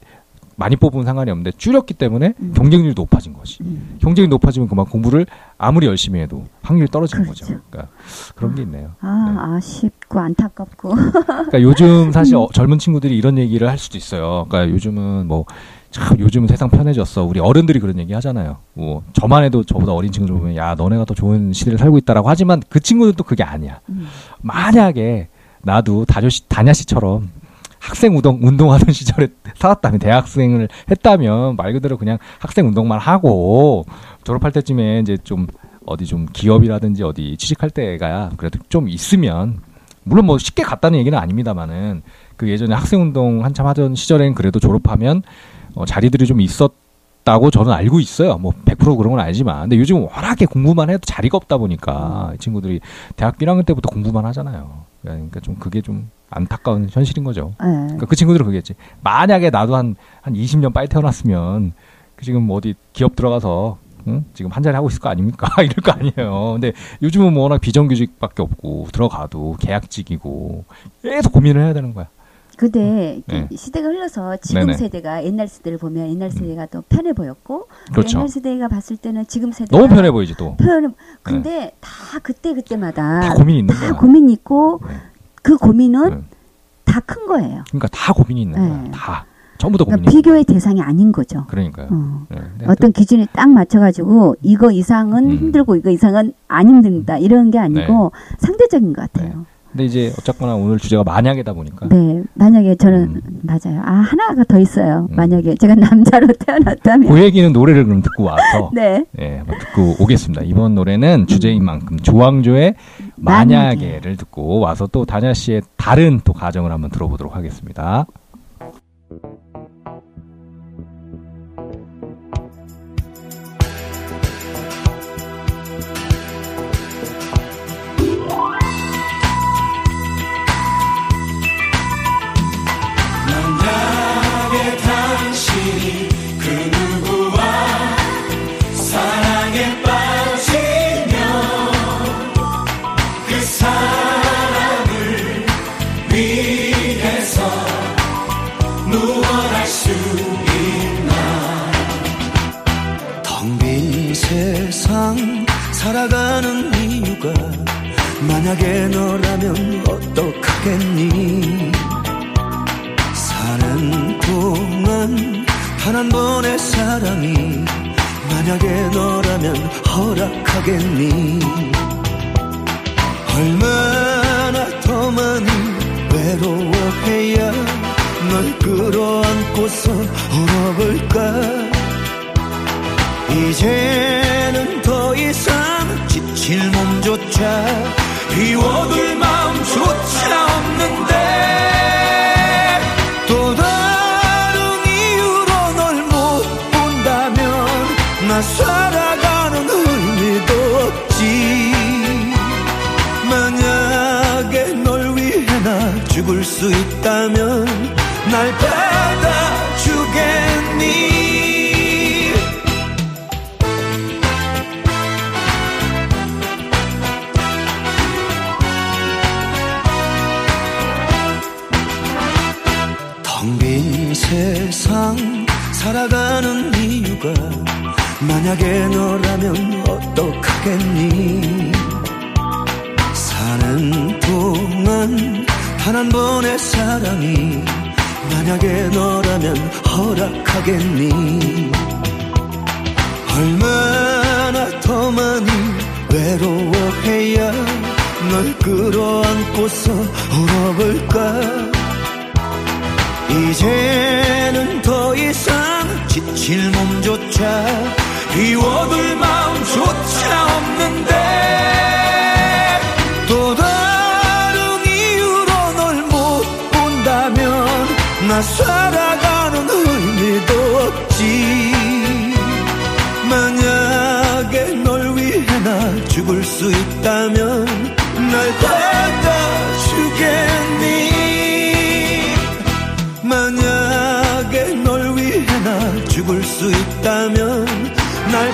많이 뽑으면 상관이 없는데 줄였기 때문에 음. 경쟁률이 높아진 거지. 음. 경쟁률이 높아지면 그만 공부를 아무리 열심히 해도 확률이 떨어지는 그렇죠. 거죠. 그러니까 그런 게 있네요. 아, 네. 아쉽고 안타깝고. 그러니까 요즘 사실 어, 젊은 친구들이 이런 얘기를 할 수도 있어요. 그러니까 요즘은 뭐 참 요즘은 세상 편해졌어. 우리 어른들이 그런 얘기 하잖아요. 뭐 저만 해도 저보다 어린 친구들 보면 야 너네가 더 좋은 시대를 살고 있다라고 하지만 그 친구들도 그게 아니야. 음. 만약에 나도 다조시, 다냐 씨처럼 학생 운동, 운동하던 시절에 살았다면 대학생을 했다면 말 그대로 그냥 학생 운동만 하고 졸업할 때쯤에 이제 좀 어디 좀 기업이라든지 어디 취직할 때가 그래도 좀 있으면 물론 뭐 쉽게 갔다는 얘기는 아닙니다만은 그 예전에 학생 운동 한참 하던 시절엔 그래도 졸업하면 어, 자리들이 좀 있었다고 저는 알고 있어요. 뭐 백 퍼센트 그런 건 아니지만. 근데 요즘 워낙에 공부만 해도 자리가 없다 보니까 음. 이 친구들이 대학교 일 학년 때부터 공부만 하잖아요. 그러니까 좀 그게 좀 안타까운 현실인 거죠. 네. 그러니까 그 친구들은 그게 있지. 만약에 나도 한, 한 이십 년 빨리 태어났으면 지금 어디 기업 들어가서 응? 지금 한 자리 하고 있을 거 아닙니까? 이럴 거 아니에요. 근데 요즘은 뭐 워낙 비정규직밖에 없고 들어가도 계약직이고 계속 고민을 해야 되는 거야. 근데 네. 시대가 흘러서 지금 네네. 세대가 옛날 세대를 보면 옛날 세대가 음. 또 편해 보였고 그렇죠. 옛날 세대가 봤을 때는 지금 세대가 너무 편해 보이지 또. 편해. 근데 네. 다 그때 그때마다 다 고민이 있는 거야. 다 고민이 있고 네. 그 고민은 네. 다 큰 거예요. 그러니까 다 고민이 있는 거야. 네. 다. 전부 다 고민이 그러니까 비교의 거야. 대상이 아닌 거죠. 그러니까요. 어. 네. 어떤 기준에 딱 맞춰가지고 이거 이상은 음. 힘들고 이거 이상은 안 힘든다 이런 게 아니고 네. 상대적인 것 같아요. 네. 근데 이제 어쨌거나 오늘 주제가 만약에다 보니까 네 만약에 저는 음. 맞아요. 아 하나가 더 있어요. 음. 만약에 제가 남자로 태어났다면 그 얘기는 노래를 그럼 듣고 와서 네, 네 듣고 오겠습니다. 이번 노래는 주제인 만큼 조항조의 만약에를 만약에. 듣고 와서 또 다냐 씨의 다른 또 가정을 한번 들어보도록 하겠습니다. 만약에 너라면 어떡하겠니? 사는 동안 단 한 번의 사랑이 만약에 너라면 허락하겠니? 얼마나 더 많이 외로워해야 널 끌어안고서 울어볼까? 이제는 더 이상 지칠 몸조차 비워둘 마음조차 없는데 또 다른 이유로 널 못 본다면 나 살아가는 의미도 없지. 만약에 널 위해 나 죽을 수 있다면 날 받아주겠니? 세상 살아가는 이유가 만약에 너라면 어떡하겠니? 사는 동안 단 한 번의 사랑이 만약에 너라면 허락하겠니? 얼마나 더 많이 외로워해야 널 끌어안고서 울어볼까? 이제는 더 이상 지칠 몸조차 비워둘 마음조차 없는데 또 다른 이유로 널 못 본다면 나 살아가는 의미도 없지. 만약에 널 위해 나 죽을 수 있다면 날 받아주겠니? 만약에 널 위해 나 죽을 수 있다면 날 받아주겠니?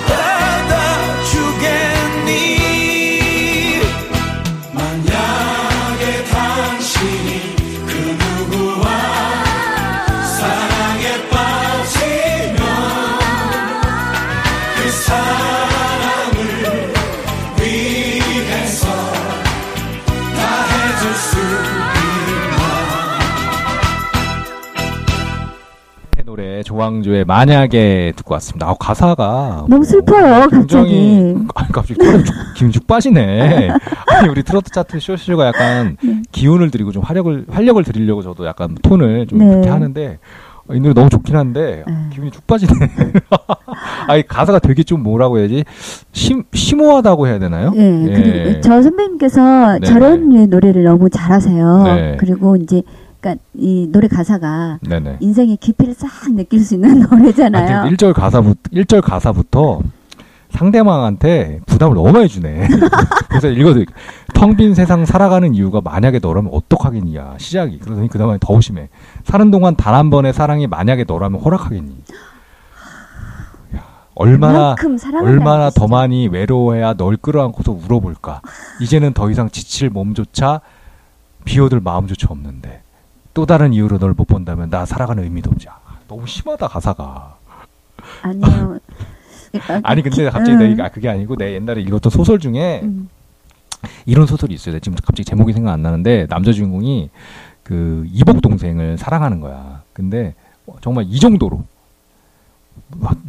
만약에 당신이 그 누구와 사랑에 빠지면 그 사랑을 위해서 다 해줄 수 노래 조항조의 만약에 듣고 왔습니다. 아, 가사가 너무 슬퍼요. 굉장히, 갑자기 아니, 갑자기 김죽 빠지네. 아니, 우리 트로트 차트 쇼쇼가 약간 네. 기운을 드리고 좀 활력을 활력을 드리려고 저도 약간 톤을 좀 네. 이렇게 하는데 이 노래 너무 좋긴 한데 네. 기운이 죽 빠지네. 아니, 가사가 되게 좀 뭐라고 해야지 심 심오하다고 해야 되나요? 네, 예. 그리고 저 선배님께서 네. 저런 류의 노래를 너무 잘하세요. 네. 그리고 이제. 그러니까 이 노래 가사가 네네. 인생의 깊이를 싹 느낄 수 있는 노래잖아요. 일 절 가사부터 일 절 가사부터 상대방한테 부담을 너무 많이 주네. 그래서 읽어드릴게요. 텅 빈 세상 살아가는 이유가 만약에 너라면 어떡하겠냐. 시작이. 그러더니 그 다음에 더 심해. 사는 동안 단 한 번의 사랑이 만약에 너라면 허락하겠니. 얼마나 얼마나 더 많이 외로워야 널 끌어안고서 울어볼까. 이제는 더 이상 지칠 몸조차 비워둘 마음조차 없는데. 또 다른 이유로 널 못 본다면 나 살아가는 의미도 없지. 아, 너무 심하다 가사가. 아니요. 아니 근데 갑자기 음. 내, 그게 아니고 내 옛날에 읽었던 소설 중에 음. 이런 소설이 있어요. 지금 갑자기 제목이 생각 안 나는데 남자 주인공이 그 이복 동생을 사랑하는 거야. 근데 정말 이 정도로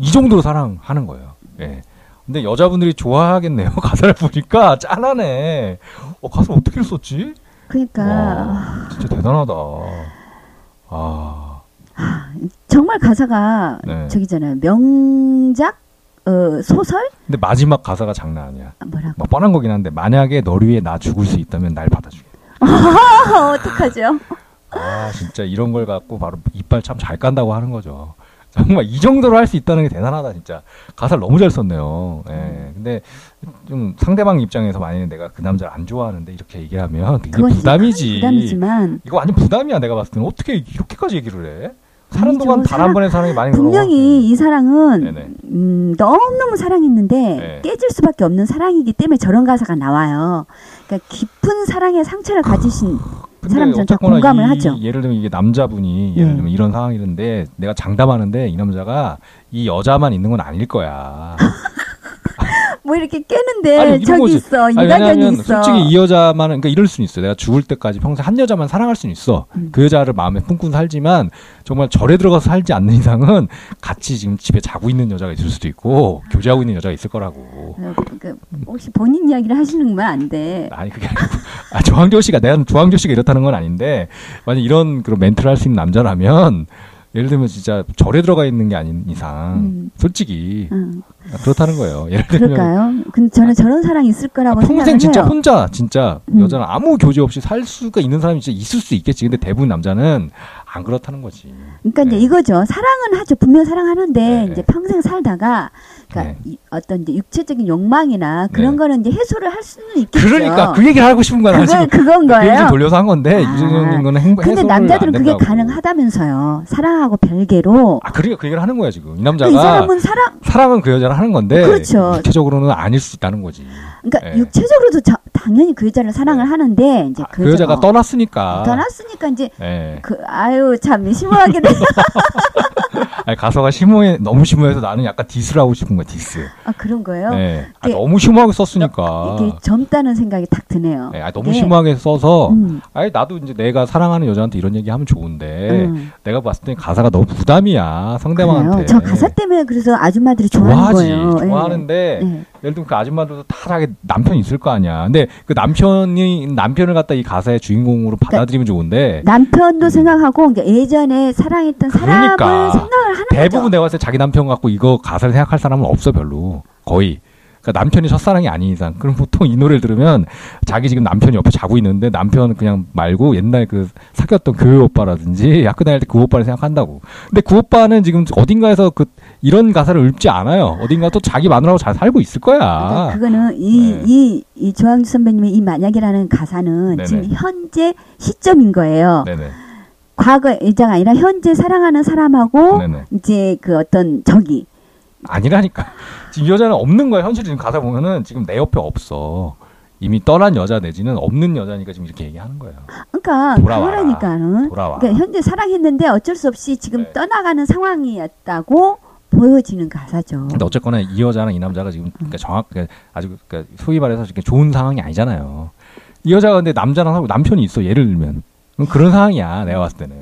이 정도로 사랑하는 거예요. 예. 근데 여자분들이 좋아하겠네요. 가사를 보니까 짠하네. 어, 가사 어떻게 썼지? 그러니까 와, 진짜 대단하다. 아 정말 가사가 네. 저기잖아요. 명작 어, 소설? 근데 마지막 가사가 장난 아니야. 아, 뭐라고? 막 뻔한 거긴 한데 만약에 너를 위해 나 죽을 수 있다면 날 받아주게. 어떡하죠? 아 진짜 이런 걸 갖고 바로 이빨 참 잘 깐다고 하는 거죠. 정말 이 정도로 할 수 있다는 게 대단하다 진짜. 가사를 너무 잘 썼네요. 예. 근데 좀 상대방 입장에서 만약에 내가 그 남자를 안 좋아하는데 이렇게 얘기하면 이게 부담이지. 부담이지만 이거 완전 부담이야. 내가 봤을 때는 어떻게 이렇게까지 얘기를 해? 사는 동안 단 한 번의 사랑이 많이 분명히 이 사랑은 음, 너무너무 사랑했는데 네. 깨질 수밖에 없는 사랑이기 때문에 저런 가사가 나와요. 그러니까 깊은 사랑의 상처를 가지신 사람들은 다 공감을 이, 하죠. 예를 들면 이게 남자분이 예를 들면 네. 이런 상황이는데 내가 장담하는데 이 남자가 이 여자만 있는 건 아닐 거야. 뭐 이렇게 깨는데 아니, 저기 거지. 있어. 인간견이 있어. 솔직히 이 여자만은 그러니까 이럴 수는 있어. 내가 죽을 때까지 평생 한 여자만 사랑할 수는 있어. 음. 그 여자를 마음에 품고 살지만 정말 절에 들어가서 살지 않는 이상은 같이 지금 집에 자고 있는 여자가 있을 수도 있고 교제하고 있는 여자가 있을 거라고. 어, 그러니까 혹시 본인 이야기를 하시는 건 안 돼. 아니 그게 아니고 아, 조항조 씨가 내가 조항조 씨가 이렇다는 건 아닌데 만약 이런 그런 멘트를 할 수 있는 남자라면. 예를 들면 진짜 절에 들어가 있는 게 아닌 이상 음. 솔직히 음. 그렇다는 거예요. 예를 들면 그럴까요? 근데 저는 저런 사랑이 있을 거라고 아, 평생 생각을 진짜 해요. 혼자 진짜 음. 여자는 아무 교제 없이 살 수가 있는 사람이 진짜 있을 수 있겠지. 근데 대부분 남자는 안 그렇다는 거지. 그러니까 네. 이제 이거죠. 사랑은 하죠. 분명 사랑하는데 네. 이제 평생 살다가 그러니까 네. 어떤 이제 육체적인 욕망이나 그런 네. 거는 이제 해소를 할 수는 있겠죠. 그러니까 그 얘기를 하고 싶은 거야. 그건 그건 거예요. 얘기 돌려서 한 건데 아, 유진영님 거는 행복. 근데 남자들은 그게 가능하다면서요. 사랑하고 별개로. 아 그러니까 그 얘기를 하는 거야 지금. 이 남자가 그 이 사람은 사랑 사랑은 그 여자를 하는 건데. 그렇죠. 육체적으로는 아닐 수 있다는 거지. 그러니까 네. 육체적으로도 자, 당연히 그 여자를 사랑을 하는데 이제 아, 그, 그 여자가 어, 떠났으니까. 떠났으니까 이제 네. 그 아유. 참 심오하게 돼. 아니, 가사가 심오해 너무 심오해서 나는 약간 디스를 하고 싶은 거야 디스. 아 그런 거예요? 네. 아, 너무 심오하게 썼으니까. 이게 젊다는 생각이 딱 드네요. 네, 아, 너무 네. 심오하게 써서. 음. 아니 나도 이제 내가 사랑하는 여자한테 이런 얘기하면 좋은데 음. 내가 봤을 때 가사가 너무 부담이야 상대방한테. 그래요? 저 가사 때문에 그래서 아줌마들이 좋아하는 좋아하지, 거예요. 좋아하는데 네. 네. 예를 들면 그 아줌마들도 다하게 남편이 있을 거 아니야. 근데 그 남편이 남편을 갖다 이 가사의 주인공으로 받아들이면 그러니까 좋은데. 남편도 음. 생각하고 그러니까 예전에 사랑했던 그러니까. 사람을 생각을. 대부분 거죠. 내가 봤을 때 자기 남편 갖고 이거 가사를 생각할 사람은 없어 별로 거의 그러니까 남편이 첫사랑이 아닌 이상 그럼 보통 이 노래를 들으면 자기 지금 남편이 옆에 자고 있는데 남편 그냥 말고 옛날 그 사귀었던 그 오빠라든지 학교 다닐 때 그 오빠를 생각한다고 근데 그 오빠는 지금 어딘가에서 그 이런 가사를 읊지 않아요 어딘가 또 자기 마누라하고 잘 살고 있을 거야 그러니까 그거는 이, 네. 이, 이 조항조 선배님의 이 만약이라는 가사는 네네. 지금 현재 시점인 거예요 네네 과거 입장이 아니라 현재 사랑하는 사람하고 네네. 이제 그 어떤 적이 아니라니까 지금 여자는 없는 거야 현실이 지금 가사 보면은 지금 내 옆에 없어 이미 떠난 여자 내지는 없는 여자니까 지금 이렇게 얘기하는 거예요. 그러니까 돌아와라니까는 돌아와. 그러니까 현재 사랑했는데 어쩔 수 없이 지금 네. 떠나가는 상황이었다고 보여지는 가사죠. 근데 어쨌거나 이 여자랑 이 남자가 지금 그러니까 정확 그러니까 아주 그러니까 소위 말해서 이렇게 좋은 상황이 아니잖아요. 이 여자가 근데 남자랑 하고 남편이 있어 예를 들면. 그런 상황이야 내가 봤을 때는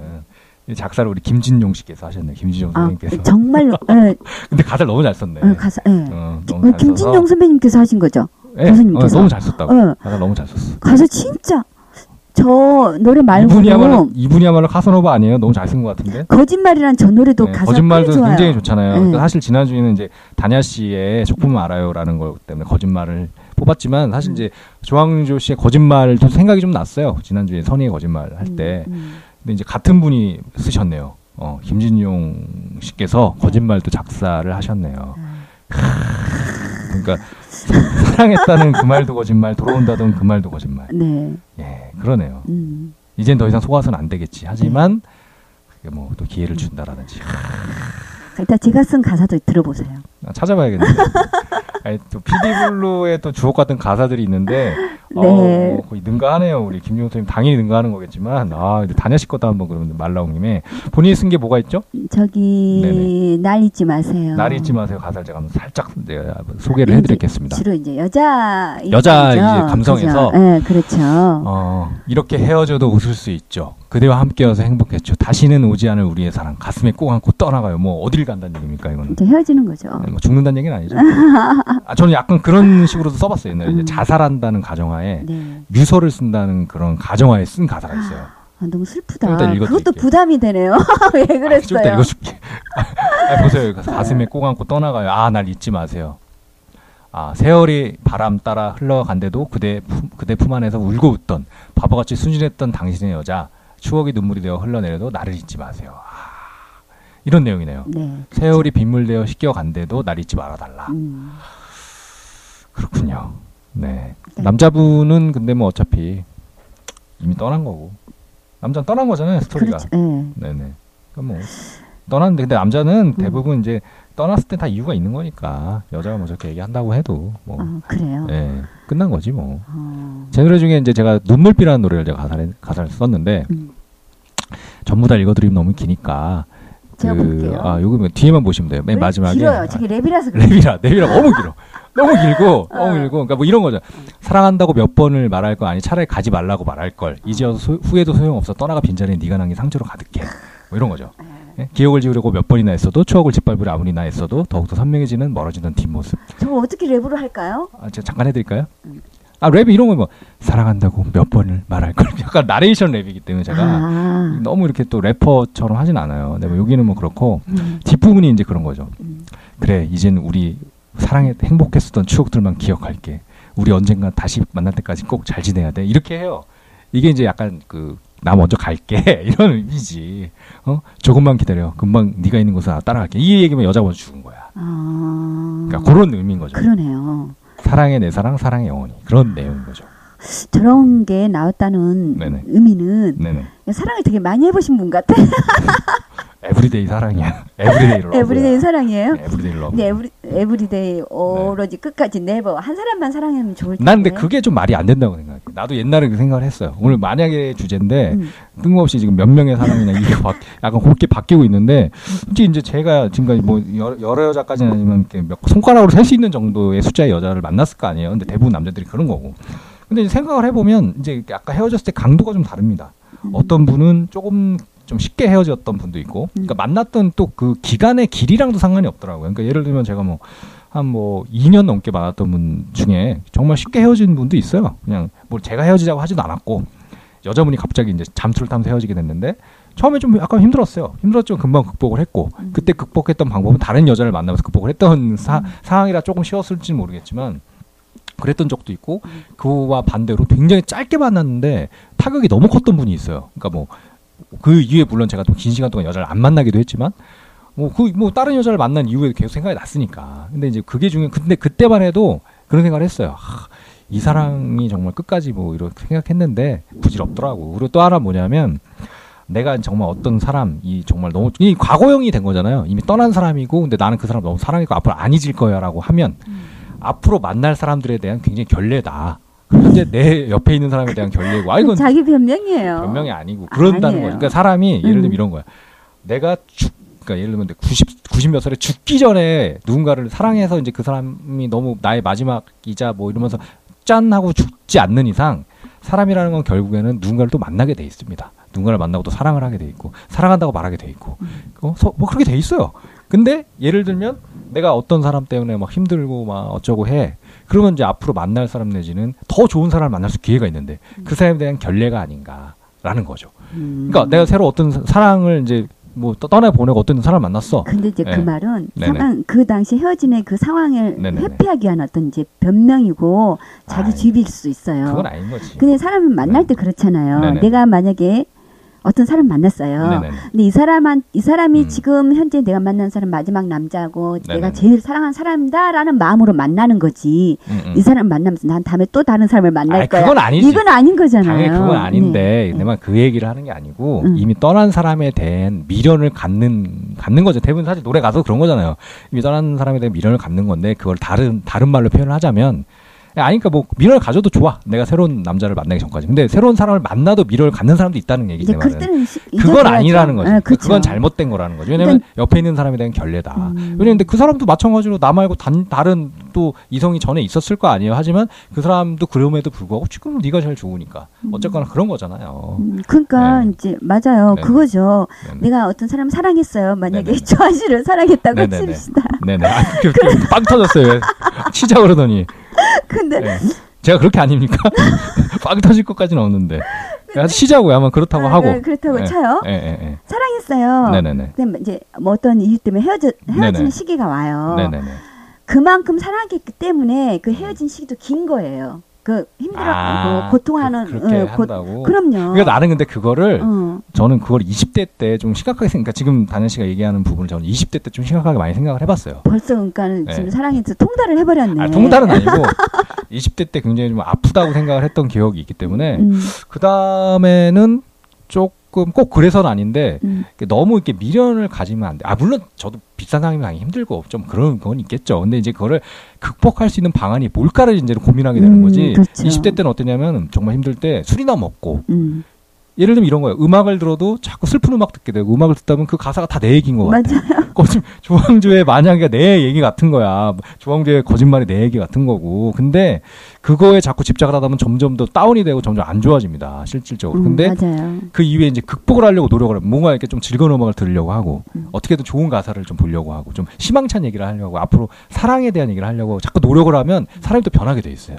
작사를 우리 김진용 씨께서 하셨네 김진용 선생님께서 아, 정말로 에. 근데 가사를 너무 잘 썼네 에, 가사 예 어, 김진용 선배님께서 하신 거죠 교수님께서 어, 너무 잘 썼다고 에. 가사 너무 잘 썼어 가사 진짜 저 노래 말고 이분이야말로 이분이야말로 카사노바 아니에요 너무 잘 쓴 것 같은데 거짓말이란 저 노래도 네, 가사 거짓말도 좋아요. 굉장히 좋잖아요 그러니까 사실 지난 주에는 이제 다냐 씨의 조금만 알아요라는 거 때문에 거짓말을 뽑았지만 사실 음. 이제 조항조 씨의 거짓말도 생각이 좀 났어요. 지난주에 선의의 거짓말 할 때. 음, 음. 근데 이제 같은 분이 쓰셨네요. 어, 김진용 씨께서 거짓말도 작사를 하셨네요. 음. 그러니까 사랑했다는 그 말도 거짓말, 돌아온다던 그 말도 거짓말. 네. 예, 그러네요. 음. 이젠 더 이상 속아서는 안 되겠지. 하지만 네. 뭐 또 기회를 준다라든지. 일단 제가 쓴 가사도 들어보세요. 아, 찾아봐야겠네요. 아니, 또 피디블루의 또 주옥 같은 가사들이 있는데 네. 어, 뭐 거의 능가하네요. 우리 김진용 선생님 당연히 능가하는 거겠지만 아 근데 다냐 씨 것도 한번 그러면 말라옹님의 본인이 쓴 게 뭐가 있죠? 저기 네네. 날 잊지 마세요. 날 잊지 마세요 가사를 제가 한번 살짝 소개를 해드리겠습니다. 주로 이제 여자 여자 이제 감성에서 네, 그렇죠. 어, 이렇게 헤어져도 웃을 수 있죠. 그대와 함께여서 행복했죠. 다시는 오지 않을 우리의 사랑 가슴에 꼭 안고 떠나가요. 뭐 어딜 간다는 얘기입니까 이거는? 이제 헤어지는 거죠. 뭐 죽는다는 얘기는 아니죠. 아, 저는 약간 그런 식으로도 써봤어요. 옛날에 음. 이제 자살한다는 가정하에 네. 유서를 쓴다는 그런 가정하에 쓴 가사가 있어요. 아, 너무 슬프다. 그것도 부담이 되네요. 왜 그랬어요? 좀 이따 읽어줄게. 아, 보세요. 가슴에 꼭 안고 떠나가요. 아, 날 잊지 마세요. 아, 세월이 바람 따라 흘러간데도 그대 품, 그대 품 안에서 울고 웃던 바보같이 순진했던 당신의 여자 추억이 눈물이 되어 흘러내려도 나를 잊지 마세요. 아, 이런 내용이네요. 네, 세월이 빗물되어 씻겨간데도 날 잊지 말아달라. 음. 그렇군요. 네. 네. 남자분은 근데 뭐 어차피 이미 떠난 거고. 남자는 떠난 거잖아요, 스토리가. 그렇죠. 네. 네네. 그러니까 뭐, 떠났는데, 근데 남자는 대부분 음. 이제 떠났을 때 다 이유가 있는 거니까. 여자가 뭐 저렇게 얘기한다고 해도. 뭐. 어, 그래요? 네. 끝난 거지 뭐. 어. 제 노래 중에 이제 제가 눈물비라는 노래를 제가 가사를, 가사를 썼는데, 음. 전부 다 읽어드리면 너무 기니까. 제가 그, 볼게요. 아, 요거 뒤에만 보시면 돼요. 맨 마지막에. 길어요. 저게 랩이라서 그래요. 랩이라, 랩이라 너무 길어. 너무 길고, 어. 너무 길고. 그러니까 뭐 이런 거죠. 사랑한다고 몇 번을 말할 거 아니, 차라리 가지 말라고 말할 걸. 이제 와서 후회도 소용없어. 떠나가 빈자리에 네가 남긴 상처로 가득해. 뭐 이런 거죠. 예? 기억을 지우려고 몇 번이나 했어도 추억을 짓밟으려 아무리나 했어도 더욱더 선명해지는 멀어지는 뒷모습. 저거 어떻게 랩으로 할까요? 아, 제가 잠깐 해드릴까요? 음. 아, 랩이 이런 건 뭐 사랑한다고 몇 번을 말할 걸. 약간 나레이션 랩이기 때문에 제가 아~ 너무 이렇게 또 래퍼처럼 하진 않아요. 근데 뭐 여기는 뭐 그렇고 음. 뒷부분이 이제 그런 거죠. 음. 그래, 이젠 우리 사랑에 행복했었던 추억들만 기억할게. 우리 언젠가 다시 만날 때까지 꼭 잘 지내야 돼. 이렇게 해요. 이게 이제 약간 그 나 먼저 갈게 이런 의미지. 어? 조금만 기다려. 금방 네가 있는 곳은 따라갈게. 이 얘기면 여자 먼저 죽은 거야. 아~ 그러니까 그런 의미인 거죠. 그러네요. 사랑의 내 사랑, 사랑의 영원히 그런 내용인 거죠. 저런 게 나왔다는 네네. 의미는 네네. 사랑을 되게 많이 해보신 분 같아. 에브리데이 사랑이야. 에브리데이 러브. 에브리데이 사랑이에요? 에브리데이 러브. 네, 에브리, 에브리데이 오로지 네. 끝까지 네버. 한 사람만 사랑하면 좋을 텐데. 난 근데 그게 좀 말이 안 된다고 생각해. 나도 옛날에 그 생각을 했어요. 오늘 만약에 주제인데 음. 뜬금없이 지금 몇 명의 사랑이나 이게 막 약간 곱게 바뀌고 있는데 솔직히 이제 제가 지금까지 뭐 여러, 여러 여자까지는 아니면 이렇게 몇 손가락으로 셀 수 있는 정도의 숫자의 여자를 만났을 거 아니에요. 근데 대부분 남자들이 그런 거고. 근데 이제 생각을 해보면 이제 아까 헤어졌을 때 강도가 좀 다릅니다. 음. 어떤 분은 조금 좀 쉽게 헤어졌던 분도 있고, 그러니까 만났던 또 그 기간의 길이랑도 상관이 없더라고요. 그러니까 예를 들면 제가 뭐 한 뭐 이 년 넘게 만났던 분 중에 정말 쉽게 헤어진 분도 있어요. 그냥 뭐 제가 헤어지자고 하지도 않았고 여자분이 갑자기 이제 잠수를 타면서 헤어지게 됐는데 처음에 좀 약간 힘들었어요. 힘들었지만 금방 극복을 했고 그때 극복했던 방법은 다른 여자를 만나면서 극복을 했던 사, 상황이라 조금 쉬웠을지는 모르겠지만. 그랬던 적도 있고 그와 반대로 굉장히 짧게 만났는데 타격이 너무 컸던 분이 있어요. 그러니까 뭐 그 이후에 물론 제가 또 긴 시간 동안 여자를 안 만나기도 했지만 뭐 그 뭐 다른 여자를 만난 이후에 계속 생각이 났으니까. 근데 이제 그게 중요해. 근데 그때만 해도 그런 생각을 했어요. 하, 이 사랑이 정말 끝까지 뭐 이렇게 생각했는데 부질없더라고. 그리고 또 하나 뭐냐면 내가 정말 어떤 사람이 정말 너무 이 과거형이 된 거잖아요. 이미 떠난 사람이고 근데 나는 그 사람 너무 사랑했고 앞으로 안 잊을 거야라고 하면. 음. 앞으로 만날 사람들에 대한 굉장히 결례다. 현재 내 옆에 있는 사람에 대한 결례고. 아, 이건 자기 변명이에요. 변명이 아니고 그런다는 거예요. 그러니까 사람이 음. 예를 들면 이런 거야. 내가 죽, 그러니까 예를 들면 구십, 구십 몇 살에 죽기 전에 누군가를 사랑해서 이제 그 사람이 너무 나의 마지막이자 뭐 이러면서 짠 하고 죽지 않는 이상 사람이라는 건 결국에는 누군가를 또 만나게 돼 있습니다. 누군가를 만나고 또 사랑을 하게 돼 있고 사랑한다고 말하게 돼 있고 어? 서, 뭐 그렇게 돼 있어요. 근데 예를 들면 내가 어떤 사람 때문에 막 힘들고 막 어쩌고 해. 그러면 이제 앞으로 만날 사람 내지는 더 좋은 사람을 만날 수 기회가 있는데 그 사람에 대한 결례가 아닌가라는 거죠. 음. 그러니까 내가 새로 어떤 사랑을 이제 뭐 떠나 보내고 어떤 사람을 만났어. 근데 이제 네. 그 말은 상황, 그 당시 헤어진의 그 상황을 네네네. 회피하기 위한 어떤 이제 변명이고 자기 집일 수 있어요. 그건 아닌 거지. 근데 사람은 만날 네. 때 그렇잖아요. 네네. 내가 만약에 어떤 사람 만났어요. 네네네. 근데 이 사람한 이 사람이 음. 지금 현재 내가 만난 사람 마지막 남자고 네네네. 내가 제일 사랑한 사람이다라는 마음으로 만나는 거지. 음음. 이 사람 만나면서 난 다음에 또 다른 사람을 만날 아니, 거야. 그건 아니지. 이건 아닌 거잖아요. 당연히 그건 아닌데 내가 네. 그 얘기를 하는 게 아니고 음. 이미 떠난 사람에 대한 미련을 갖는 갖는 거죠. 대부분 사실 노래 가서 그런 거잖아요. 이미 떠난 사람에 대한 미련을 갖는 건데 그걸 다른 다른 말로 표현을 하자면. 아니까 뭐 미련을 가져도 좋아. 내가 새로운 남자를 만나기 전까지. 근데 새로운 사람을 만나도 미련을 갖는 사람도 있다는 얘기지. 그건 아니라는 거죠. 아, 그렇죠. 그건 잘못된 거라는 거죠. 왜냐면 그러니까, 옆에 있는 사람에 대한 결례다. 음. 왜냐면 근데 그 사람도 마찬가지로 나 말고 단, 다른 또 이성이 전에 있었을 거 아니에요. 하지만 그 사람도 그럼에도 불구하고 지금 네가 제일 좋으니까 음. 어쨌거나 그런 거잖아요. 음, 그러니까 네. 이제 맞아요. 네네. 그거죠. 네네. 내가 어떤 사람 사랑했어요. 만약에 조한 씨를 사랑했다고 칩시다. 네네. 아, 빵 터졌어요. 치자 그러더니. 근데 네. 제가 그렇게 아닙니까? 빵 터질 것까지는 없는데 쉬자고요. 아마 그렇다고 아, 하고 그렇다고 네. 쳐요. 네, 네, 네. 사랑했어요. 네네네. 근데 이제 뭐 어떤 이유 때문에 헤어져 헤어지는 네네. 시기가 와요. 네네네. 그만큼 사랑했기 때문에 그 헤어진 시기도 긴 거예요. 그 힘들었고 아, 고통하는 그, 그렇게 응, 한다고. 고, 그럼요. 그러니까 나는 근데 그거를 응. 저는 그걸 이십 대 때 좀 심각하게 생각. 그러니까 지금 다냐 씨가 얘기하는 부분을 저는 이십 대 때 좀 심각하게 많이 생각을 해봤어요. 벌써 그러니까는 네. 지금 사랑해서 통달을 해버렸네. 아, 통달은 아니고 이십 대 때 굉장히 좀 아프다고 생각을 했던 기억이 있기 때문에 음. 그 다음에는 조금 꼭 그래서는 아닌데 음. 너무 이렇게 미련을 가지면 안 돼. 아 물론 저도 비싼 상황이 많이 힘들고 좀 그런 건 있겠죠. 근데 이제 그거를 극복할 수 있는 방안이 뭘까를 이제 고민하게 되는 거지. 음, 그렇죠. 이십 대 때는 어땠냐면 정말 힘들 때 술이나 먹고 음. 예를 들면 이런 거예요. 음악을 들어도 자꾸 슬픈 음악 듣게 되고, 음악을 듣다 보면 그 가사가 다 내 얘기인 것 같아요. 맞아요. 거짓, 조항조의 만약에 내 얘기 같은 거야. 조항조의 거짓말이 내 얘기 같은 거고. 근데 그거에 자꾸 집착을 하다 보면 점점 더 다운이 되고 점점 안 좋아집니다. 실질적으로. 근데 음, 맞아요. 그 이후에 이제 극복을 하려고 노력을 하면 뭔가 이렇게 좀 즐거운 음악을 들으려고 하고, 음. 어떻게든 좋은 가사를 좀 보려고 하고, 좀 희망찬 얘기를 하려고, 앞으로 사랑에 대한 얘기를 하려고 자꾸 노력을 하면 사람이 또 변하게 돼 있어요.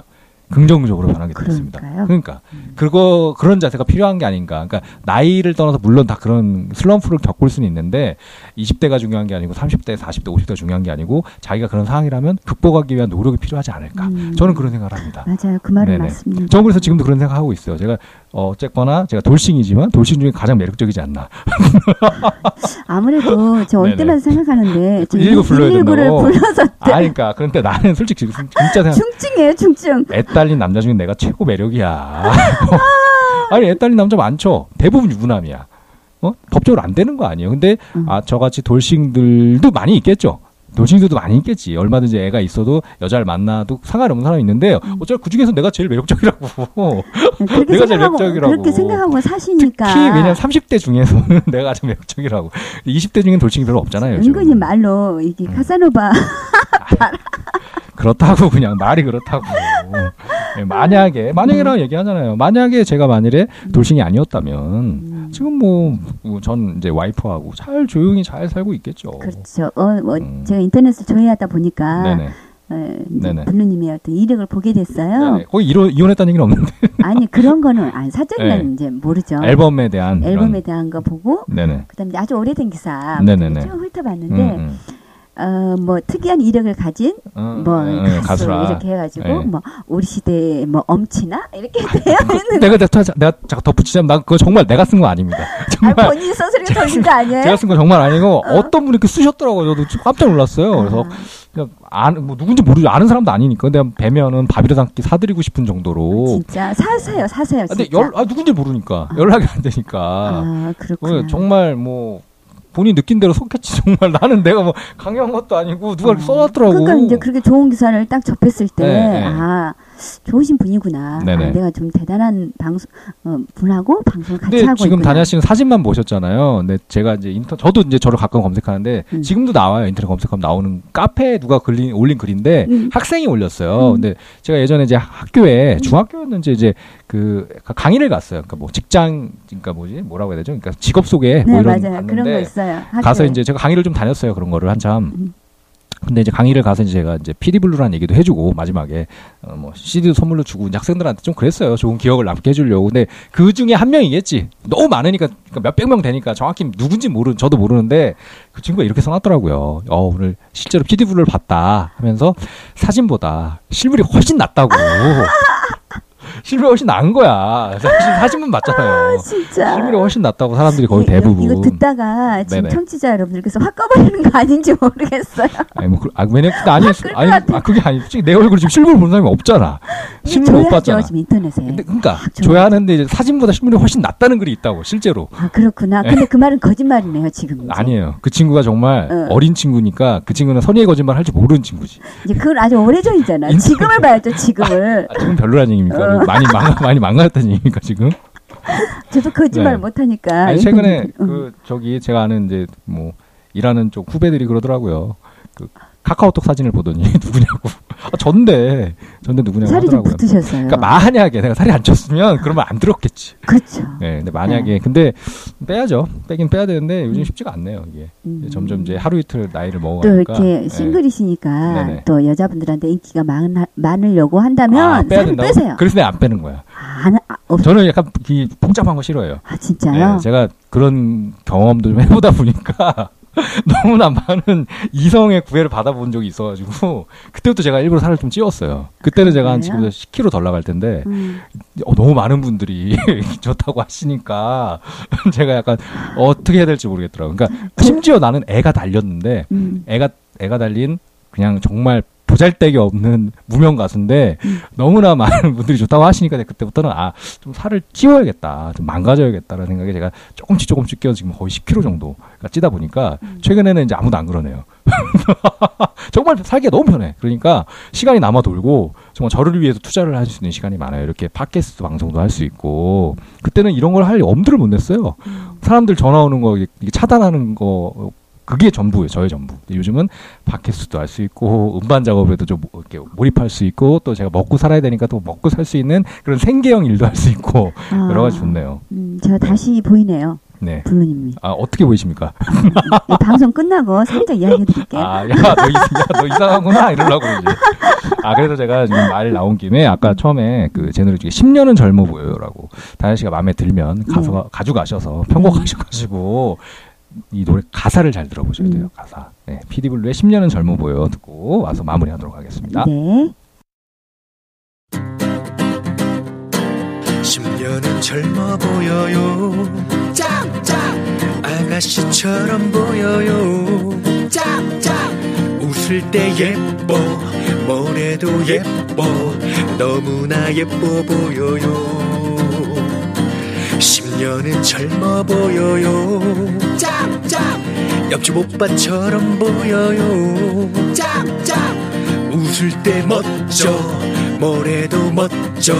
긍정적으로 변하게 되겠습니다. 그러니까 음. 그거 그런 자세가 필요한 게 아닌가. 그러니까 나이를 떠나서 물론 다 그런 슬럼프를 겪을 수는 있는데 이십 대가 중요한 게 아니고 삼십 대, 사십 대, 오십 대가 중요한 게 아니고 자기가 그런 상황이라면 극복하기 위한 노력이 필요하지 않을까. 음. 저는 그런 생각을 합니다. 맞아요. 그 말은 네네. 맞습니다. 저는 그래서 지금도 그런 생각하고 있어요. 제가 어쨌거나 제가 돌싱이지만 돌싱 중에 가장 매력적이지 않나. 아무래도 제가 언 때만 생각하는데 일일구 불러야 된다고. 일일구를 불러서 아, 그러니까. 그런데 나는 솔직히 진짜 생각 충증이에요. 충증. 딸린 남자 중에 내가 최고 매력이야. 아니, 애 딸린 남자 많죠. 대부분 유부남이야. 어? 법적으로 안 되는 거 아니에요. 근데 음. 아, 저같이 돌싱들도 많이 있겠죠. 돌싱들도 많이 있겠지. 얼마든지 애가 있어도 여자를 만나도 상관없는 사람이 있는데 음. 어차피 그중에서 내가 제일 매력적이라고. 내가 제일 매력적이라고. 그렇게 생각하고 사시니까. 특히 왜냐면 삼십 대 중에서는 내가 아주 매력적이라고. 이십 대 중엔 돌싱이 별로 없잖아요. 요즘. 은근히 말로 이게 음. 카사노바. 그렇다고 그냥 말이 그렇다고. 네, 만약에 만약에라고 얘기하잖아요. 만약에 제가 만일에 돌싱이 아니었다면 지금 뭐 전 이제 와이프하고 잘 조용히 잘 살고 있겠죠. 그렇죠. 어, 뭐 음. 제가 인터넷을 조회하다 보니까 네네. 블루님의 어떤 이력을 보게 됐어요. 네네. 거의 이로, 이혼했다는 얘기는 없는데. 아니 그런 거는 아니, 사전에는 네. 이제 모르죠. 앨범에 대한 앨범에 이런. 대한 거 보고 네네. 그다음에 아주 오래된 기사 쭉 훑어봤는데. 음, 음. 어, 뭐, 특이한 이력을 가진, 어, 뭐, 네, 가수, 가수라. 이렇게 해가지고, 네. 뭐, 우리 시대에 뭐, 엄치나? 이렇게 돼요. 내가, 내가, 내가 자꾸 덧붙이자면, 난 그거 정말 내가 쓴 거 아닙니다. 정말. 아, 본인이 서술이 던진 거 아니에요? 제가 쓴 거 정말 아니고, 어. 어떤 분이 이렇게 쓰셨더라고요. 저도 깜짝 놀랐어요. 그래서, 그냥, 아는, 뭐, 누군지 모르죠. 아는 사람도 아니니까. 근데 뵈면은 밥이라도 한 끼 사드리고 싶은 정도로. 진짜, 사세요, 사세요. 진짜. 근데 열, 아, 누군지 모르니까. 어. 연락이 안 되니까. 아, 그렇구나. 정말 뭐, 본인이 느낀 대로 속했지. 정말 나는 내가 뭐 강요한 것도 아니고 누가 어. 이렇게 써놨더라고. 그러니까 이제 그렇게 좋은 기사를 딱 접했을 때 네. 아 좋으신 분이구나. 아, 내가 좀 대단한 방송 어, 분하고 방송을 같이 근데 하고 지금 있구나. 지금 다냐 씨는 사진만 보셨잖아요. 근데 제가 이제 인터 저도 이제 저를 가끔 검색하는데 음. 지금도 나와요. 인터넷 검색하면 나오는 카페에 누가 글린 올린 글인데 음. 학생이 올렸어요. 음. 근데 제가 예전에 이제 학교에 중학교였는지 이제 그 강의를 갔어요. 그러니까 뭐 직장 그러니까 뭐지 뭐라고 해야 되죠? 그러니까 직업 소개 뭐 네, 이런 맞아요. 그런 거 있어요. 학교에. 가서 이제 제가 강의를 좀 다녔어요. 그런 거를 한참. 음. 근데 이제 강의를 가서 이제 제가 이제 피디블루라는 얘기도 해주고 마지막에 어 뭐 씨디도 선물로 주고 학생들한테 좀 그랬어요. 좋은 기억을 남게 해주려고. 근데 그 중에 한 명이겠지. 너무 많으니까 그러니까 몇백 명 되니까 정확히 누군지 모르 저도 모르는데 그 친구가 이렇게 써놨더라고요. 어 오늘 실제로 피디블루를 봤다 하면서 사진보다 실물이 훨씬 낫다고. 실물이 훨씬 나은 거야. 사실 사진만 맞잖아요. 아, 진짜. 실물이 훨씬 낫다고 사람들이 거의 대부분. 이거, 이거 듣다가 지금 네네. 청취자 여러분들께서 확 꺼버리는 거 아닌지 모르겠어요. 아니 뭐 아, 왜냐면 아니, 아니, 아니 아, 그게 아니. 솔직히 내 얼굴 지금 실물 보는 사람이 없잖아. 실물 못 봤잖아. 지금 인터넷에. 근데, 그러니까 줘야 하는데 이제 사진보다 실물이 훨씬 낫다는 글이 있다고 실제로. 아 그렇구나. 네. 근데 그 말은 거짓말이네요 지금. 아니에요. 그 친구가 정말 어. 어린 친구니까 그 친구는 선의의 거짓말 할 줄 모르는 친구지. 이제 그건 아주 오래전이잖아. 인터넷. 지금을 봐야죠 지금을. 아, 지금 별로라는 얘기입니까? 어. 많이 망 많이 망가졌다는 얘기니까 지금. 저도 거짓말 네. 못하니까. 아니, 최근에 응. 그 저기 제가 아는 이제 뭐 일하는 쪽 후배들이 그러더라고요. 그 카카오톡 사진을 보더니 누구냐고. 아, 전데 전데 누구냐고. 살이 하더라고요. 좀 붙으셨어요. 그러니까 만약에 내가 살이 안 쪘으면 그러면 안 들었겠지. 그렇죠. 네, 근데 만약에 네. 근데 빼야죠. 빼긴 빼야 되는데 요즘 쉽지가 않네요 이게. 음. 점점 이제 하루 이틀 나이를 먹어가니까. 또 이렇게 싱글이시니까 네. 또 여자분들한테 인기가 많 많으려고 한다면 아, 빼야 살을 빼세요. 그래서 내가 안 빼는 거야. 안, 아, 없... 저는 약간 이 복잡한 거 싫어해요. 아 진짜요? 네, 제가 그런 경험도 좀 해보다 보니까. 너무나 많은 이성의 구애를 받아본 적이 있어가지고 그때부터 제가 일부러 살을 좀 찌웠어요. 그때는 그래요? 제가 한 지금 십 킬로그램 덜 나갈 텐데 음. 어, 너무 많은 분들이 좋다고 하시니까 제가 약간 어떻게 해야 될지 모르겠더라고요. 그러니까 심지어 나는 애가 달렸는데 음. 애가 애가 달린 그냥 정말 보잘데기 없는 무명 가수인데 너무나 많은 분들이 좋다고 하시니까 그때부터는 아, 좀 살을 찌워야겠다, 좀 망가져야겠다라는 생각에 제가 조금씩 조금씩 껴서 지금 거의 십 킬로그램 정도 찌다 보니까 최근에는 이제 아무도 안 그러네요. 정말 살기가 너무 편해. 그러니까 시간이 남아 돌고 정말 저를 위해서 투자를 할 수 있는 시간이 많아요. 이렇게 팟캐스트 방송도 할 수 있고. 그때는 이런 걸 할 엄두를 못 냈어요. 사람들 전화 오는 거 차단하는 거 그게 전부예요. 저의 전부. 요즘은 팟캐스트도 할 수 있고 음반 작업에도 좀 이렇게 몰입할 수 있고 또 제가 먹고 살아야 되니까 또 먹고 살 수 있는 그런 생계형 일도 할 수 있고 아, 여러 가지 좋네요. 음, 제가 다시 보이네요. 네. 블루님이. 아, 어떻게 보이십니까? 네, 방송 끝나고 살짝 이야기해 드릴게요. 아, 야, 너, 야, 너 이상하구나. 이러려고 이제. 아, 그래서 제가 지금 말 나온 김에 아까 처음에 그 제 노래 중에 십 년은 젊어 보여요라고 다현 씨가 마음에 들면 가서, 네. 가져가셔서 편곡하셔가지고 이 노래 가사를 잘 들어보셔야 돼요. 음. 가사. 네, 피디블루의 십 년은 젊어 보여요 듣고 와서 마무리하도록 하겠습니다. 네. 십 년은 젊어 보여요. 짱짱 아가씨처럼 보여요. 짱짱 웃을 때 예뻐 뭐래도 예뻐 너무나 예뻐 보여요. 십 년은 젊어 보여요. 짱짱 옆집 오빠처럼 보여요. 짱짱 웃을 때 멋져 뭐래도 멋져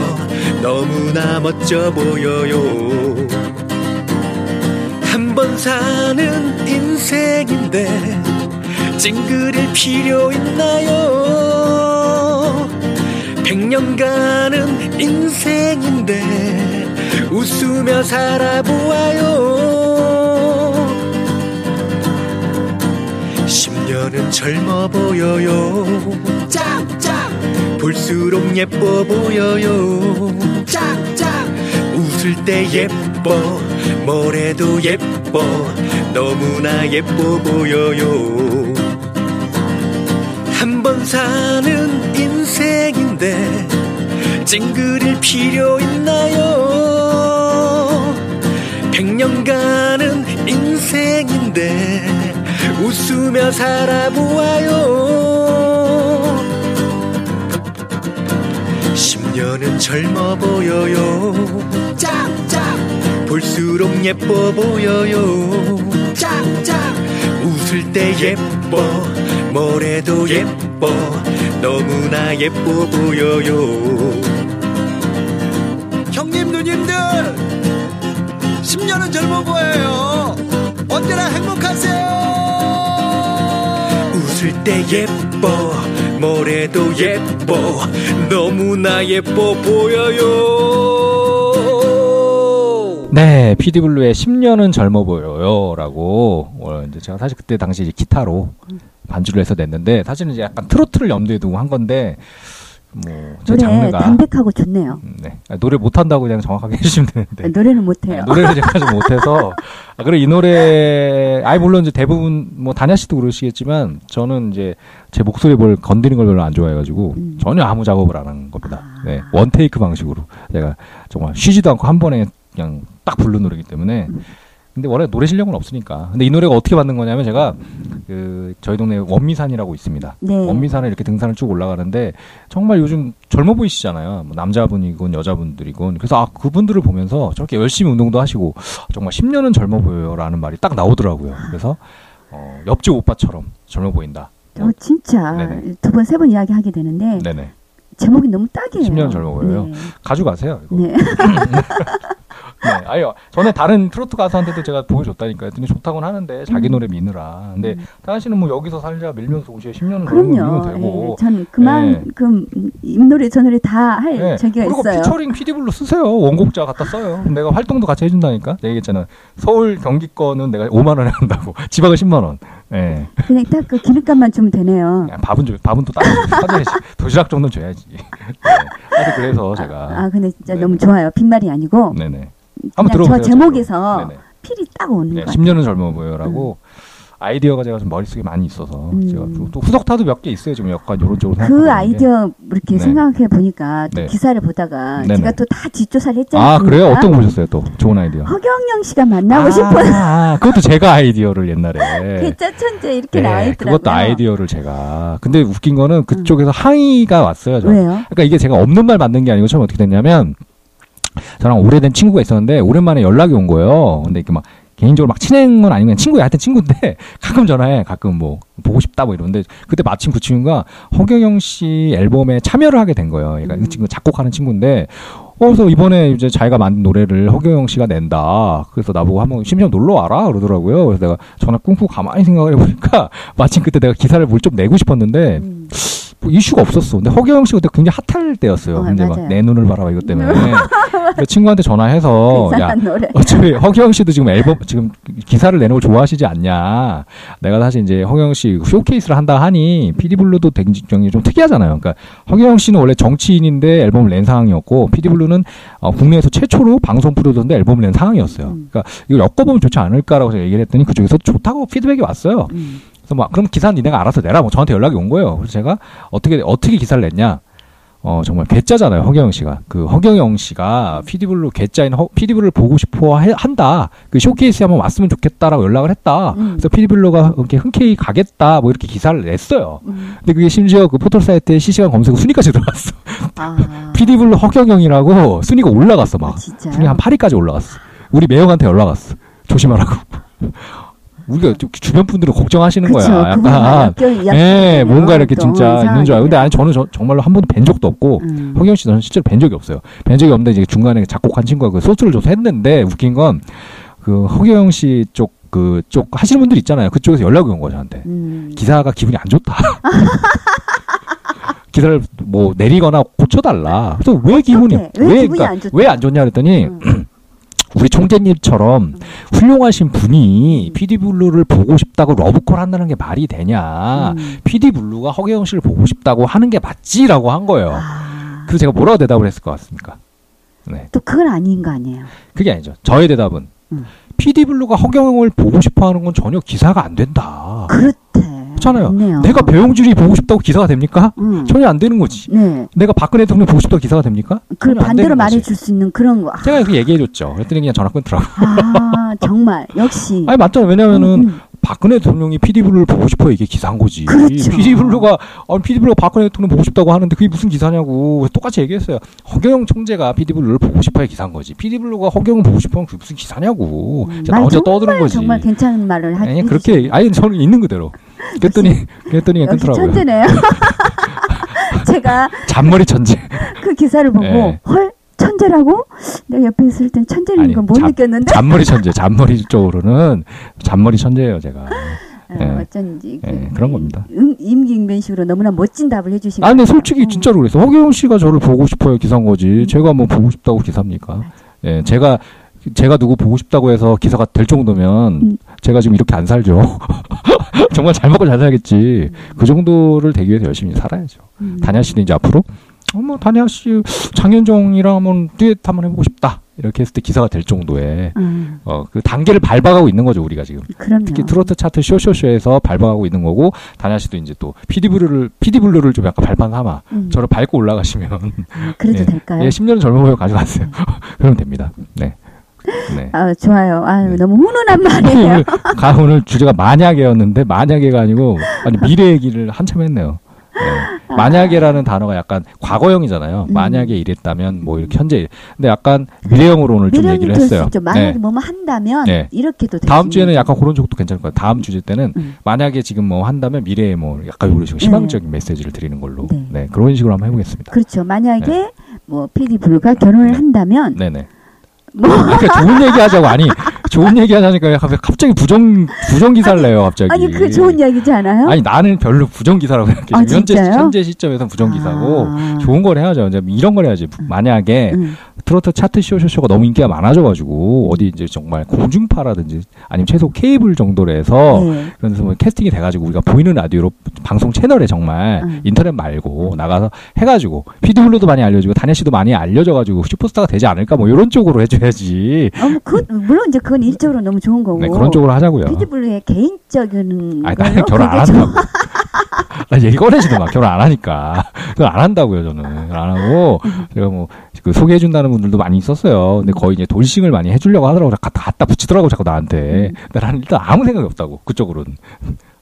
너무나 멋져 보여요. 한 번 사는 인생인데 찡그릴 필요 있나요? 백년 가는 인생인데 웃으며 살아보아요. 십 년은 젊어 보여요. 짱짱 볼수록 예뻐 보여요. 짱짱 웃을 때 예뻐 뭐래도 예뻐 너무나 예뻐 보여요. 한 번 사는 인생인데 찡그릴 필요 있나요? 백년 가는 인생인데 웃으며 살아보아요. 십 년은 젊어 보여요. 짱짱 볼수록 예뻐 보여요. 짱짱 웃을 때 예뻐 뭐래도 예뻐 너무나 예뻐 보여요. 형님 누님들 십 년은 젊어 보여요. 언제나 행복하세요. 웃을 때 예뻐 뭐래도 예뻐 너무나 예뻐 보여요. 네, 피디블루의 십 년은 젊어 보여요라고 어, 이제 제가 사실 그때 당시 이제 기타로 반주를 해서 냈는데 사실은 이제 약간 트로트를 염두에 두고 한 건데 뭐 제 장르가 담백하고 좋네요. 음, 네, 아, 노래 못 한다고 그냥 정확하게 해주시면 되는데 아, 노래는 못 해요. 아, 노래를 제가 좀 못 해서 아, 그래 이 노래 아이 물론 이제 대부분 뭐 다냐 씨도 그러시겠지만 저는 이제 제 목소리 뭘 건드리는 걸 별로 안 좋아해가지고 음. 전혀 아무 작업을 안 한 겁니다. 아. 네, 원 테이크 방식으로 제가 정말 쉬지도 않고 한 번에 그냥 딱 부른 노래이기 때문에 근데 원래 노래 실력은 없으니까 근데 이 노래가 어떻게 받는 거냐면 제가 그 저희 동네에 원미산이라고 있습니다. 네. 원미산에 이렇게 등산을 쭉 올라가는데 정말 요즘 젊어 보이시잖아요. 뭐 남자분이건 여자분들이건 그래서 아 그분들을 보면서 저렇게 열심히 운동도 하시고 정말 십 년은 젊어 보여요라는 말이 딱 나오더라고요. 그래서 어, 옆집 오빠처럼 젊어 보인다. 어, 진짜 두 번 세 번 이야기하게 되는데 네네. 제목이 너무 딱이에요. 십 년 젊어 보여요. 네. 가져가세요. 이거. 네. 네, 아니요. 전에 다른 트로트 가수한테도 제가 보여줬다니까요. 근데 좋다고는 하는데 자기 노래 미느라. 근데 다현 씨는 뭐 여기서 살자 밀면서 오시에 십 년은 넘으면 되고. 저는 그만큼 이 노래 저 노래 다 할 자기가 있어요. 그리고 피처링 피디블루 쓰세요. 원곡자 갖다 써요. 내가 활동도 같이 해준다니까. 내가 얘기했잖아. 서울 경기권은 내가 오만 원에 한다고. 지방은 십만 원. 네. 그냥 딱 그 기름값만 주면 되네요. 밥은 좀 밥은 또 따로 사줘야지. 도시락 정도는 줘야지. 네. 하여튼 그래서 제가. 아 근데 진짜 네. 너무 좋아요. 빈말이 아니고. 네네. 한번 들어보세요. 저 제목에서 필이 딱 오는 네, 거 같아요. 십 년은 젊어 보여라고. 음. 아이디어가 제가 좀 머릿속에 많이 있어서 음. 제가 또 후석타도 몇 개 있어요. 지금 약간 이런 쪽으로 생각하는 그 아이디어 게. 이렇게 네. 생각해 보니까 네. 기사를 보다가 네네. 제가 또 다 뒷조사를 했잖아요. 아 그래요? 어떤 거 보셨어요? 또 좋은 아이디어. 허경영 씨가 만나고 아, 싶어요. 아, 그것도 제가 아이디어를 옛날에. 괴짜 천재 이렇게 네, 나와 있더라고요. 그것도 아이디어를 제가. 근데 웃긴 거는 그쪽에서 음. 항의가 왔어요. 저는. 왜요? 그러니까 이게 제가 없는 말 만든 게 아니고 처음 어떻게 됐냐면 저랑 오래된 친구가 있었는데 오랜만에 연락이 온 거예요. 근데 이렇게 막. 개인적으로 막 친한 건 아니면 친구야, 하여튼 친구인데 가끔 전화해, 가끔 뭐 보고 싶다 뭐 이러는데 그때 마침 그 친구가 허경영 씨 앨범에 참여를 하게 된 거예요. 그러니까 음. 그 친구 작곡하는 친구인데, 어, 그래서 이번에 이제 자기가 만든 노래를 허경영 씨가 낸다. 그래서 나보고 한번 심심하면 놀러 와라 그러더라고요. 그래서 내가 전화 끊고 가만히 생각을 해보니까 마침 그때 내가 기사를 뭘 좀 내고 싶었는데. 음. 이슈가 없었어. 근데 허경영 씨가 그때 굉장히 핫할 때였어요. 어, 근데 막 내 눈을 바라봐 이것 때문에 그 친구한테 전화해서 야, 어차피 허경영 씨도 지금 앨범 지금 기사를 내는 걸 좋아하시지 않냐. 내가 사실 이제 허경영 씨 쇼케이스를 한다 하니 피디블루도 굉장히 좀 특이하잖아요. 그러니까 허경영 씨는 원래 정치인인데 앨범을 낸 상황이었고 피디블루는 어, 국내에서 최초로 방송 프로듀서인데 앨범을 낸 상황이었어요. 그러니까 이걸 엮어보면 좋지 않을까라고 제가 얘기를 했더니 그쪽에서 좋다고 피드백이 왔어요. 음. 그래서 막 그럼 기사는 니네가 알아서 내라. 뭐 저한테 연락이 온 거예요. 그래서 제가 어떻게 어떻게 기사를 냈냐. 어 정말 괴짜잖아요. 허경영 씨가 그 허경영 씨가 피디블루 괴짜인 허, 피디블루를 보고 싶어 해, 한다. 그 쇼케이스에 한번 왔으면 좋겠다라고 연락을 했다. 음. 그래서 피디블루가 이렇게 흔쾌히 가겠다. 뭐 이렇게 기사를 냈어요. 음. 근데 그게 심지어 그 포털 사이트에 실시간 검색어 순위까지 들어갔어. 아. 피디블루 허경영이라고 순위가 올라갔어 막. 아, 순위 한 팔 위까지 올라갔어. 우리 매형한테 연락 왔어. 조심하라고. 우리가 주변 분들은 걱정하시는 그쵸, 거야. 약간, 예, 네, 뭔가 이렇게 진짜 있는 줄 알고. 근데 아니, 저는 저, 정말로 한 번도 뵌 적도 없고, 음. 허경 씨 저는 실제로 뵌 적이 없어요. 뵌 적이 없는데, 이제 중간에 작곡한 친구가 그 소스를 줘서 했는데, 웃긴 건, 그, 허경 씨 쪽, 그, 쪽 하시는 분들 있잖아요. 그쪽에서 연락이 온 거야, 저한테. 음. 기사가 기분이 안 좋다. 기사를 뭐 내리거나 고쳐달라. 그래서 왜 기분이, 어떡해. 왜, 왜, 기분이 그러니까, 안 좋다. 왜 안 좋냐 그랬더니, 음. 우리 총재님처럼 훌륭하신 분이 피디블루를 보고 싶다고 러브콜 한다는 게 말이 되냐. 음. 피디블루가 허경영 씨를 보고 싶다고 하는 게 맞지라고 한 거예요. 아. 그래서 제가 뭐라고 대답을 했을 것 같습니까? 네. 또 그건 아닌 거 아니에요? 그게 아니죠. 저의 대답은 음. 피디블루가 허경영을 보고 싶어하는 건 전혀 기사가 안 된다. 그렇대. 그렇잖아요. 맞네요. 내가 배용준이 보고 싶다고 기사가 됩니까? 음. 전혀 안 되는 거지. 네. 내가 박근혜 대통령 보고 싶다고 기사가 됩니까? 그 반대로 말해줄 수 있는 그런 거. 아. 제가 그 얘기해줬죠. 그랬더니 그냥 전화 끊더라고. 아 정말 역시. 아니 맞잖아요. 왜냐하면은 음, 음. 박근혜 대통령이 피디블루를 보고 싶어 이게 기사인 거지. 그렇죠. 피디블루가 아, 피디블루가 박근혜 대통령 보고 싶다고 하는데 그게 무슨 기사냐고 똑같이 얘기했어요. 허경영 총재가 피디블루를 보고 싶어야 기사인 거지. 피디블루가 허경영 보고 싶으면 그게 무슨 기사냐고. 음, 나 혼자 떠드는 거지. 정말 괜찮은 말을 하지. 아니 그렇게 아니 저는 있는 그대로. 그랬더니, 그랬더니 끊더라고요. 천재네요. 제가. 잔머리 천재. 그 기사를 보고, 네. 헐? 천재라고? 내가 옆에 있을 땐 천재인 건 못 느꼈는데? 잔머리 천재. 잔머리 쪽으로는 잔머리 천재예요, 제가. 아, 네. 어쩐지. 네. 그, 네. 그런 겁니다. 음, 임기응변식으로 너무나 멋진 답을 해주신 거예요. 아, 근데 솔직히 진짜로 그랬어. 허경영 씨가 저를 보고 싶어요, 기사인 거지. 음. 제가 뭐 보고 싶다고 기사입니까? 예, 네. 제가, 제가 누구 보고 싶다고 해서 기사가 될 정도면 음. 제가 지금 이렇게 안 살죠. 정말 잘 먹고 잘 살겠지. 음. 그 정도를 되기 위해서 열심히 살아야죠. 음. 다냐 씨는 이제 앞으로 어, 뭐 다냐 씨 장윤정이랑 한번 듀엣 한번 해보고 싶다. 이렇게 했을 때 기사가 될 정도의 음. 어, 그 단계를 밟아가고 있는 거죠 우리가 지금. 그럼요. 특히 트로트 차트 쇼쇼쇼에서 밟아가고 있는 거고 다냐 씨도 이제 또 피디블루를 피디블루를 좀 약간 발판 삼아 음. 저를 밟고 올라가시면 아, 그래도 예, 될까요? 예, 십 년은 젊어 보여 가져가세요. 그러면 됩니다. 네. 네. 아, 좋아요. 아유, 네. 너무 훈훈한 말이에요. 가, 오늘 주제가 만약에였는데, 만약에가 아니고, 아니, 미래 얘기를 한참 했네요. 네. 만약에라는 아. 단어가 약간 과거형이잖아요. 음. 만약에 이랬다면, 뭐, 이렇게 현재. 근데 약간 미래형으로 오늘 미래형이 좀 얘기를 했어요. 네. 만약에 뭐뭐 한다면, 네. 이렇게도 되죠. 다음 주에는 약간 그런 쪽도 괜찮을 것 같아요. 다음 주제 때는, 음. 만약에 지금 뭐 한다면, 미래에 뭐, 약간 이런 식으로 희망적인 네. 메시지를 드리는 걸로. 네. 네. 그런 식으로 한번 해보겠습니다. 그렇죠. 만약에, 네. 뭐, 피디블루가 결혼을 네. 한다면, 네네. 뭐. 그러니까 좋은 얘기 하자고, 아니, 좋은 얘기 하자니까 갑자기 부정, 부정 기사를 아니, 내요, 갑자기. 아니, 그게 좋은 이야기지 않아요? 아니, 나는 별로 부정 기사라고 생각해요. 아, 현재, 현재 시점에서는 부정 기사고, 아. 좋은 걸 해야죠. 이제 이런 걸 해야지. 만약에 음. 트로트 차트 쇼쇼쇼가 너무 인기가 많아져가지고, 어디 이제 정말 공중파라든지, 아니면 최소 케이블 정도로 해서, 네. 그런 데서 뭐 캐스팅이 돼가지고, 우리가 보이는 라디오로 방송 채널에 정말 음. 인터넷 말고 나가서 해가지고, 피디블루도 많이 알려지고, 다냐 씨도 많이 알려져가지고, 슈퍼스타가 되지 않을까, 뭐 이런 쪽으로 해줘야지. 어, 뭐 그, 물론 이제 그건 그건 일적으로 너무 좋은 거고. 네, 그런 쪽으로 하자고요. 피디블루의 개인적인. 아니, 나는 결혼 안 한다고. 나 얘기 꺼내지도 마. 결혼 안 하니까. 그건 안 한다고요, 저는. 안 하고. 제가 뭐, 그 소개해준다는 분들도 많이 있었어요. 근데 거의 이제 돌싱을 많이 해주려고 하더라고. 갖다, 갖다 붙이더라고, 자꾸 나한테. 근데 나는 일단 아무 생각이 없다고, 그쪽으로는.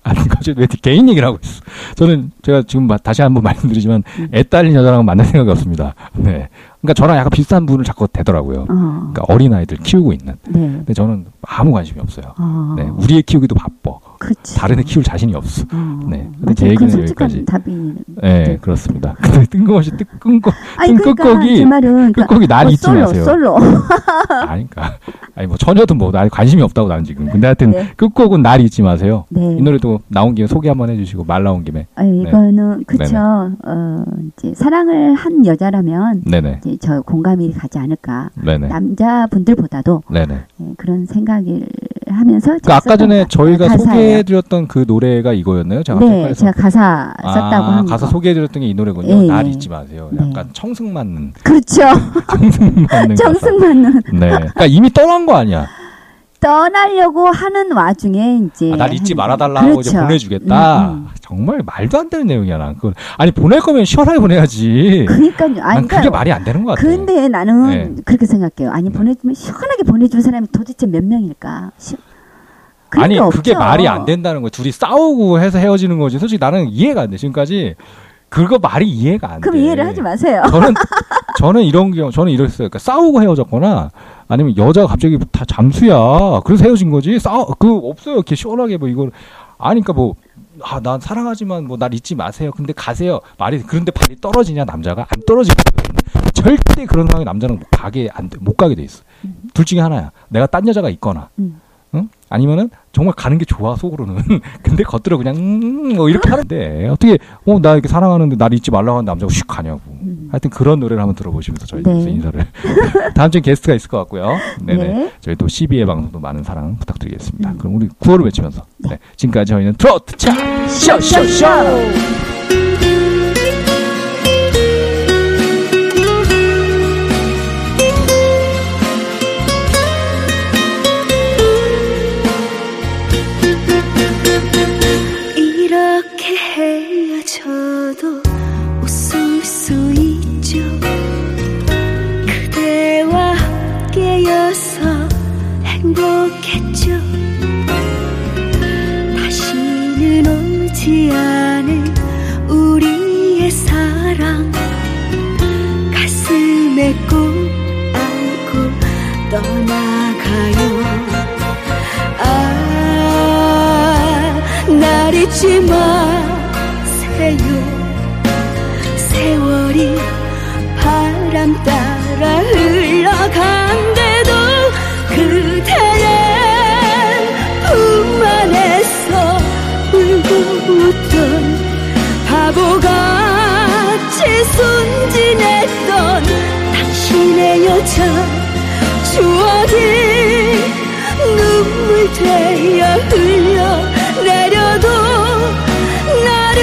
아니, 갑자기 왜 개인 얘기를 하고 있어. 저는, 제가 지금 다시 한번 말씀드리지만, 애 딸린 여자랑 만날 생각이 없습니다. 네. 그러니까 저랑 약간 비슷한 분을 자꾸 되더라고요. 어. 그러니까 어린아이들 키우고 있는. 네. 근데 저는 아무 관심이 없어요. 어. 네. 우리 애 키우기도 바빠. 그치. 다른 애 키울 자신이 없어. 어. 네. 근데 아, 제 얘기는 여기까지. 답이... 네, 그렇습니다. 근데 뜬금없이 뜬끈거, 뜬끈거기, 끈거기 난 잊지 마세요. 솔로. 아니까. 아니 뭐 전혀도 뭐 나 관심이 없다고 나는 지금. 근데 하여튼 네. 끝곡은 날 잊지 마세요. 네. 이 노래도 나온 김에 소개 한번 해주시고 말 나온 김에. 아, 이거는 네. 그쵸. 어, 이제 사랑을 한 여자라면 네네. 이제 저 공감이 가지 않을까. 네네. 남자분들보다도 네네. 네, 그런 생각을 하면서. 그 아까 전에 저희가 소개해드렸던 그 노래가 이거였나요? 제가 네, 제가 가사 썼다고 아, 한 가사 거. 소개해드렸던 게 이 노래군요. 예, 날 잊지 마세요. 약간 네. 청승맞는. 그렇죠. 청승맞는. 청승맞는. 네. 그러니까 이미 떠난 거 아니야. 떠나려고 하는 와중에 이제 아, 날 잊지 말아달라고 그렇죠. 이제 보내주겠다. 음, 음. 정말 말도 안 되는 내용이야. 난 그걸 아니 보낼 거면 시원하게 보내야지. 그러니까요. 아니, 난 그게 그러니까, 말이 안 되는 것 같아. 근데 나는 네. 그렇게 생각해요. 아니 네. 보내주면 시원하게 보내준 사람이 도대체 몇 명일까? 시... 아니 그게 없죠. 말이 안 된다는 거야. 둘이 싸우고 해서 헤어지는 거지. 솔직히 나는 이해가 안 돼. 지금까지 그거 말이 이해가 안 돼. 그럼 이해를 하지 마세요. 저는 저는 이런 경우 저는 이랬어요. 그러니까 싸우고 헤어졌거나. 아니면 여자가 갑자기 다 잠수야. 그래서 헤어진 거지. 싸, 그 없어요. 이렇게 시원하게 뭐 이걸 아니까 뭐 아 난 사랑하지만 뭐 날 잊지 마세요. 근데 가세요. 말이 그런데 발이 떨어지냐 남자가 안 떨어지거든. 절대 그런 상황에 남자는 가게 안 돼, 못 가게 돼 있어. 음. 둘 중에 하나야. 내가 딴 여자가 있거나. 음. 응? 아니면은 정말 가는 게 좋아 속으로는. 근데 겉으로 그냥 음, 뭐 이렇게 하는데 어떻게 어 나 이렇게 사랑하는데 날 잊지 말라고 하는 남자가 슉 가냐고. 음. 하여튼 그런 노래를 한번 들어보시면서 저희 네. 인사를 다음 주에 게스트가 있을 것 같고요. 네네. 네. 저희 또 십이 회 방송도 많은 사랑 부탁드리겠습니다. 음. 그럼 우리 구호를 외치면서 네. 지금까지 저희는 트로트 차 쇼쇼쇼. 저도 웃을 수 있죠. 그대와 함께여서 행복했죠. 다시는 오지 않을 우리의 사랑 가슴에 꼭 안고 떠나가요. 아, 날 잊지 마 세월이 바람 따라 흘러간대도 그대의 품 안에서 울고 웃던 바보같이 순진했던 당신의 여자 추억이 눈물 되어 흘려내려도 나를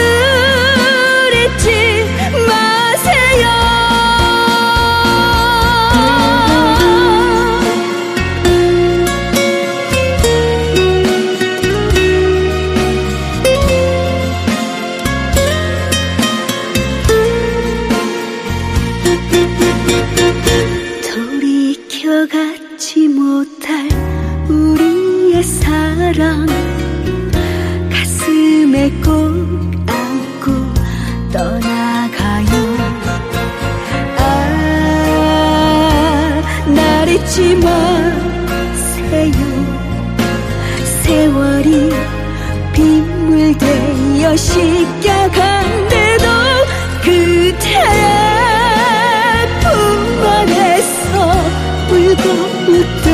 돌이켜가지 못할 우리의 사랑 가슴에 꼭 안고 떠나가요. 날 잊지 마세요. 세월이 빗물 되어 씻겨간대도 그대의 품 안에서 울고 웃던